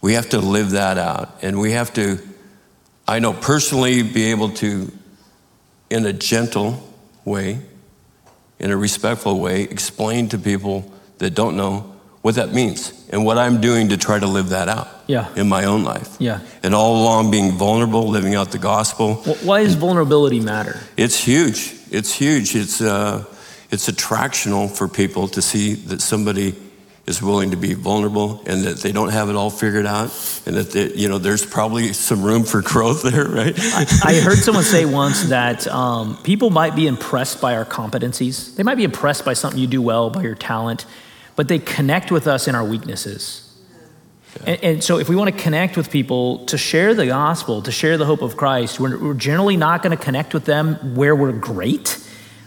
we have to live that out. And we have to, I know personally, be able to, in a gentle way, in a respectful way, explain to people that don't know what that means and what I'm doing to try to live that out in my own life. Yeah. And all along being vulnerable, living out the gospel. Why does vulnerability matter? It's huge. It's huge. It's attractional for people to see that somebody is willing to be vulnerable and that they don't have it all figured out and that they, you know, there's probably some room for growth there, right? I heard someone say once that people might be impressed by our competencies. They might be impressed by something you do well, by your talent, but they connect with us in our weaknesses. Yeah. And so if we want to connect with people to share the gospel, to share the hope of Christ, we're generally not going to connect with them where we're great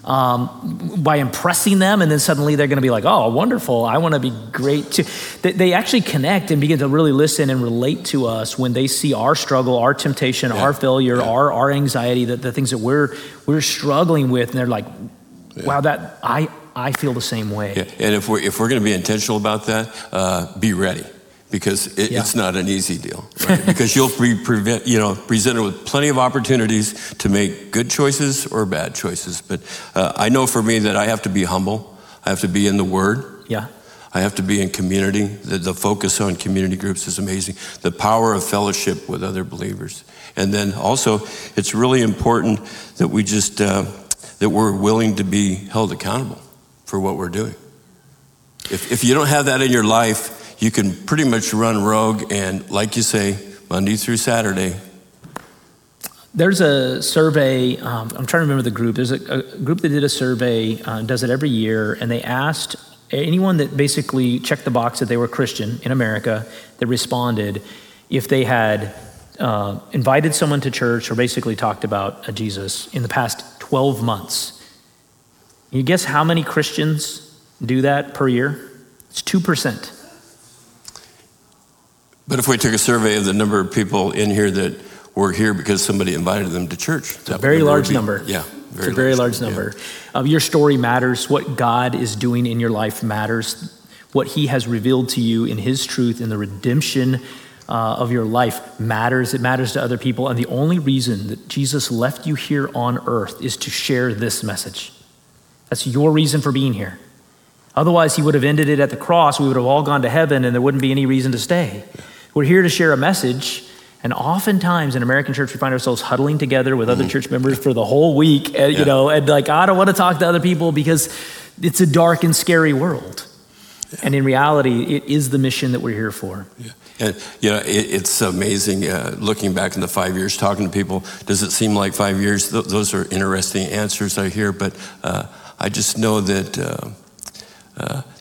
by impressing them. And then suddenly they're going to be like, oh, wonderful. I want to be great too. They actually connect and begin to really listen and relate to us when they see our struggle, our temptation, our failure, our anxiety, the things that we're struggling with. And they're like, wow, that I feel the same way. Yeah. And if we're going to be intentional about that, be ready because it's not an easy deal. Right? Because you'll be presented with plenty of opportunities to make good choices or bad choices. But I know for me that I have to be humble. I have to be in the Word. Yeah. I have to be in community. The focus on community groups is amazing. The power of fellowship with other believers. And then also, it's really important that we just that we're willing to be held accountable for what we're doing. If you don't have that in your life, you can pretty much run rogue and, like you say, Monday through Saturday. There's a survey, I'm trying to remember the group. There's a group that did a survey, does it every year, and they asked anyone that basically checked the box that they were Christian in America that responded if they had invited someone to church or basically talked about Jesus in the past 12 months. You guess how many Christians do that per year? It's 2%. But if we took a survey of the number of people in here that were here because somebody invited them to church, it's a very large number. Yeah, it's a very large number. Your story matters. What God is doing in your life matters. What He has revealed to you in His truth in the redemption of your life matters. It matters to other people, and the only reason that Jesus left you here on earth is to share this message. That's your reason for being here. Otherwise, He would have ended it at the cross. We would have all gone to heaven and there wouldn't be any reason to stay. We're here to share a message. And oftentimes in American church, we find ourselves huddling together with other church members for the whole week. And, you know, and like, I don't want to talk to other people because it's a dark and scary world. Yeah. And in reality, it is the mission that we're here for. Yeah. And, you know, it's amazing looking back in the 5 years, talking to people. Does it seem like 5 years? Those are interesting answers I hear, but I just know that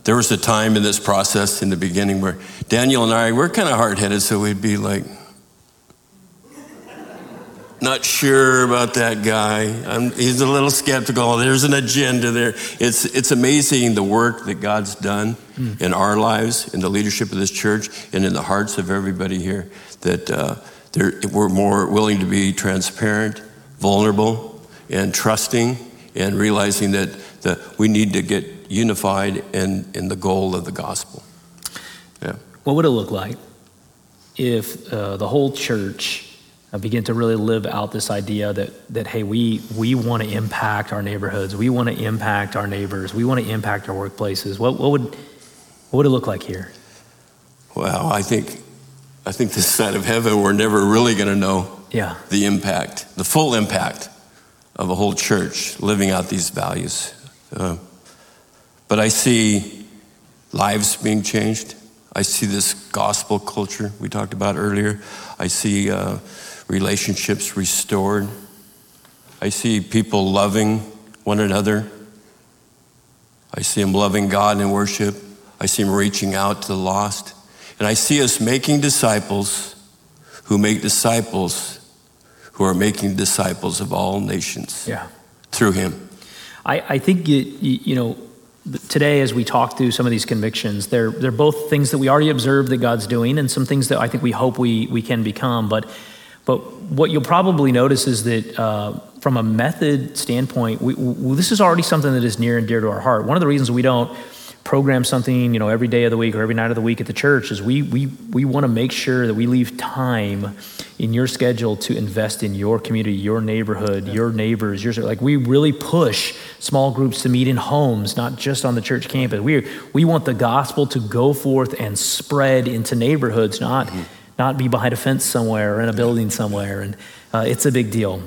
there was a time in this process in the beginning where Daniel and I, we're kind of hard-headed, so we'd be like, not sure about that guy. He's a little skeptical. There's an agenda there. It's amazing the work that God's done in our lives, in the leadership of this church, and in the hearts of everybody here, that we're more willing to be transparent, vulnerable, and trusting, and realizing that we need to get unified in the goal of the gospel. Yeah. What would it look like if the whole church begin to really live out this idea that hey, we want to impact our neighborhoods, we want to impact our neighbors, we want to impact our workplaces? What would it look like here? Well, I think this side of heaven we're never really going to know the impact, the full impact of a whole church living out these values. But I see lives being changed. I see this gospel culture we talked about earlier. I see relationships restored. I see people loving one another. I see them loving God in worship. I see them reaching out to the lost. And I see us making disciples who make disciples who are making disciples of all nations through him. I think, today, as we talk through some of these convictions, they're both things that we already observe that God's doing and some things that I think we hope we can become. But what you'll probably notice is that from a method standpoint, this is already something that is near and dear to our heart. One of the reasons we don't program something every day of the week or every night of the week at the church is we want to make sure that we leave time in your schedule to invest in your community, your neighborhood, your neighbors, we really push small groups to meet in homes, not just on the church campus. We want the gospel to go forth and spread into neighborhoods, not be behind a fence somewhere or in a building somewhere, and it's a big deal.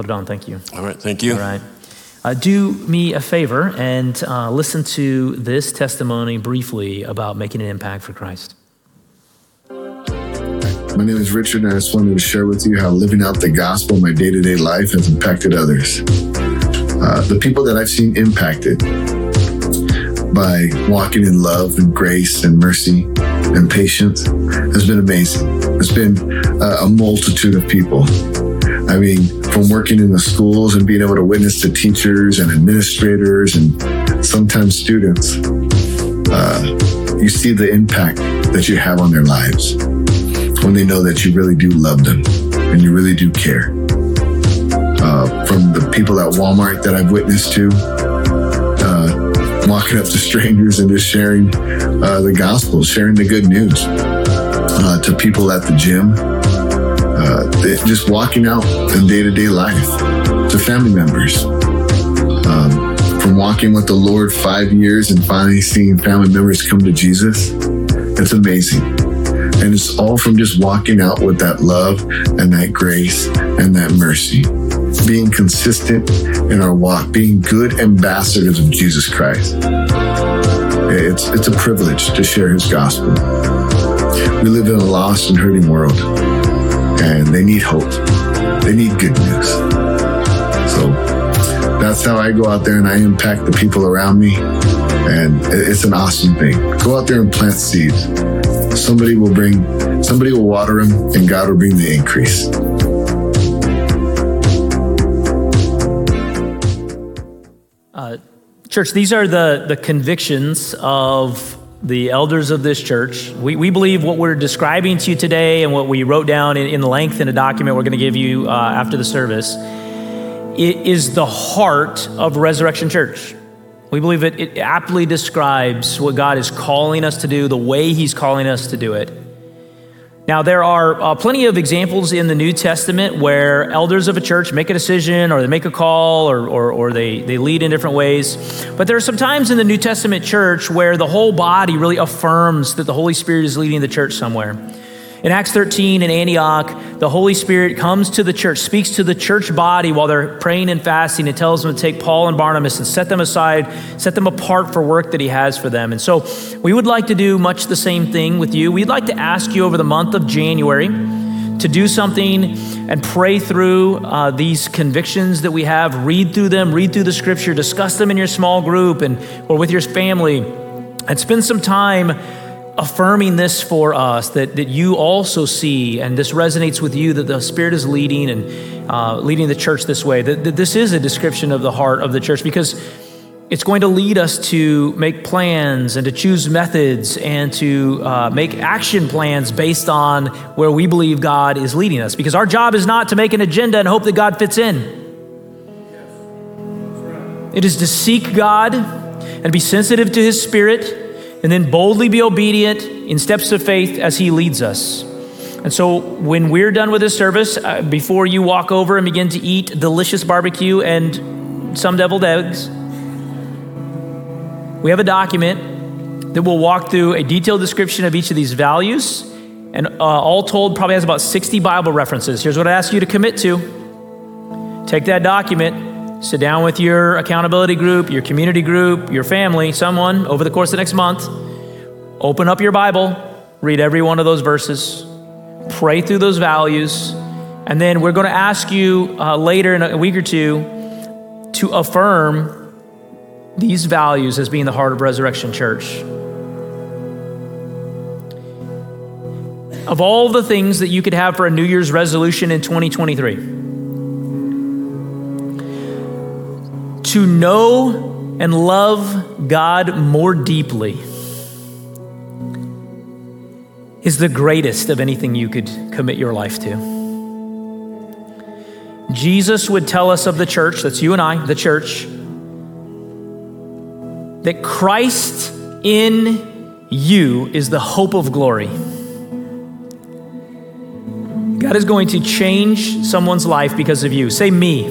Don, thank you. All right, thank you. All right. Do me a favor and listen to this testimony briefly about making an impact for Christ. My name is Richard, and I just wanted to share with you how living out the gospel in my day-to-day life has impacted others. The people that I've seen impacted by walking in love and grace and mercy and patience has been amazing. It's been a multitude of people. I mean, from working in the schools and being able to witness to teachers and administrators and sometimes students, you see the impact that you have on their lives when they know that you really do love them and you really do care. From the people at Walmart that I've witnessed to, walking up to strangers and just sharing the gospel, sharing the good news to people at the gym. Just walking out in day-to-day life to family members. From walking with the Lord 5 years and finally seeing family members come to Jesus, it's amazing. And it's all from just walking out with that love and that grace and that mercy. Being consistent in our walk, being good ambassadors of Jesus Christ. It's a privilege to share his gospel. We live in a lost and hurting world. And they need hope. They need good news. So that's how I go out there and I impact the people around me. And it's an awesome thing. Go out there and plant seeds. Somebody will water them, and God will bring the increase. Church, these are the convictions of the elders of this church. We believe what we're describing to you today and what we wrote down in length in a document we're going to give you after the service, it is the heart of Resurrection Church. We believe it aptly describes what God is calling us to do, the way he's calling us to do it. Now, there are plenty of examples in the New Testament where elders of a church make a decision or they make a call or they lead in different ways. But there are some times in the New Testament church where the whole body really affirms that the Holy Spirit is leading the church somewhere. In Acts 13 in Antioch, the Holy Spirit comes to the church, speaks to the church body while they're praying and fasting, and tells them to take Paul and Barnabas and set them aside, set them apart for work that he has for them. And so we would like to do much the same thing with you. We'd like to ask you over the month of January to do something and pray through these convictions that we have, read through them, read through the scripture, discuss them in your small group or with your family, and spend some time affirming this for us, that you also see, and this resonates with you, that the Spirit is leading and leading the church this way, that this is a description of the heart of the church, because it's going to lead us to make plans and to choose methods and to make action plans based on where we believe God is leading us, because our job is not to make an agenda and hope that God fits in. It is to seek God and be sensitive to his Spirit and then boldly be obedient in steps of faith as he leads us. And so when we're done with this service, before you walk over and begin to eat delicious barbecue and some deviled eggs, we have a document that will walk through a detailed description of each of these values. And all told, probably has about 60 Bible references. Here's what I ask you to commit to. Take that document, sit down with your accountability group, your community group, your family, someone over the course of the next month. Open up your Bible, read every one of those verses, pray through those values, and then we're going to ask you later in a week or two to affirm these values as being the heart of Resurrection Church. Of all the things that you could have for a New Year's resolution in 2023, to know and love God more deeply is the greatest of anything you could commit your life to. Jesus would tell us of the church, that's you and I, the church, that Christ in you is the hope of glory. God is going to change someone's life because of you. Say me.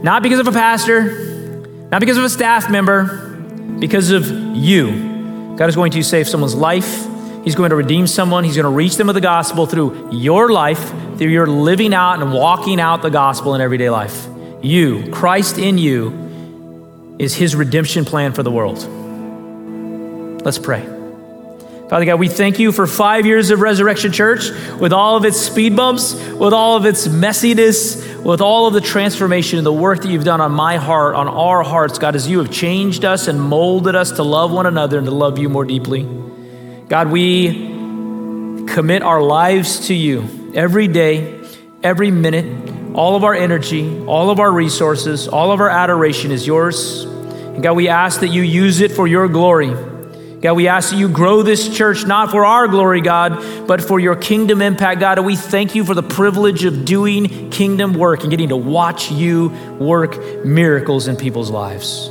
Not because of a pastor, not because of a staff member, because of you. God is going to save someone's life. He's going to redeem someone. He's going to reach them with the gospel through your life, through your living out and walking out the gospel in everyday life. You, Christ in you, is his redemption plan for the world. Let's pray. Father God, we thank you for 5 years of Resurrection Church with all of its speed bumps, with all of its messiness, with all of the transformation and the work that you've done on my heart, on our hearts, God, as you have changed us and molded us to love one another and to love you more deeply. God, we commit our lives to you every day, every minute, all of our energy, all of our resources, all of our adoration is yours. And God, we ask that you use it for your glory. God, we ask that you grow this church, not for our glory, God, but for your kingdom impact, God. And we thank you for the privilege of doing kingdom work and getting to watch you work miracles in people's lives.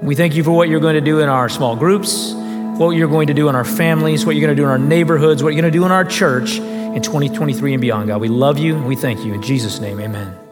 We thank you for what you're going to do in our small groups, what you're going to do in our families, what you're going to do in our neighborhoods, what you're going to do in our church in 2023 and beyond, God. We love you and we thank you. In Jesus' name, amen.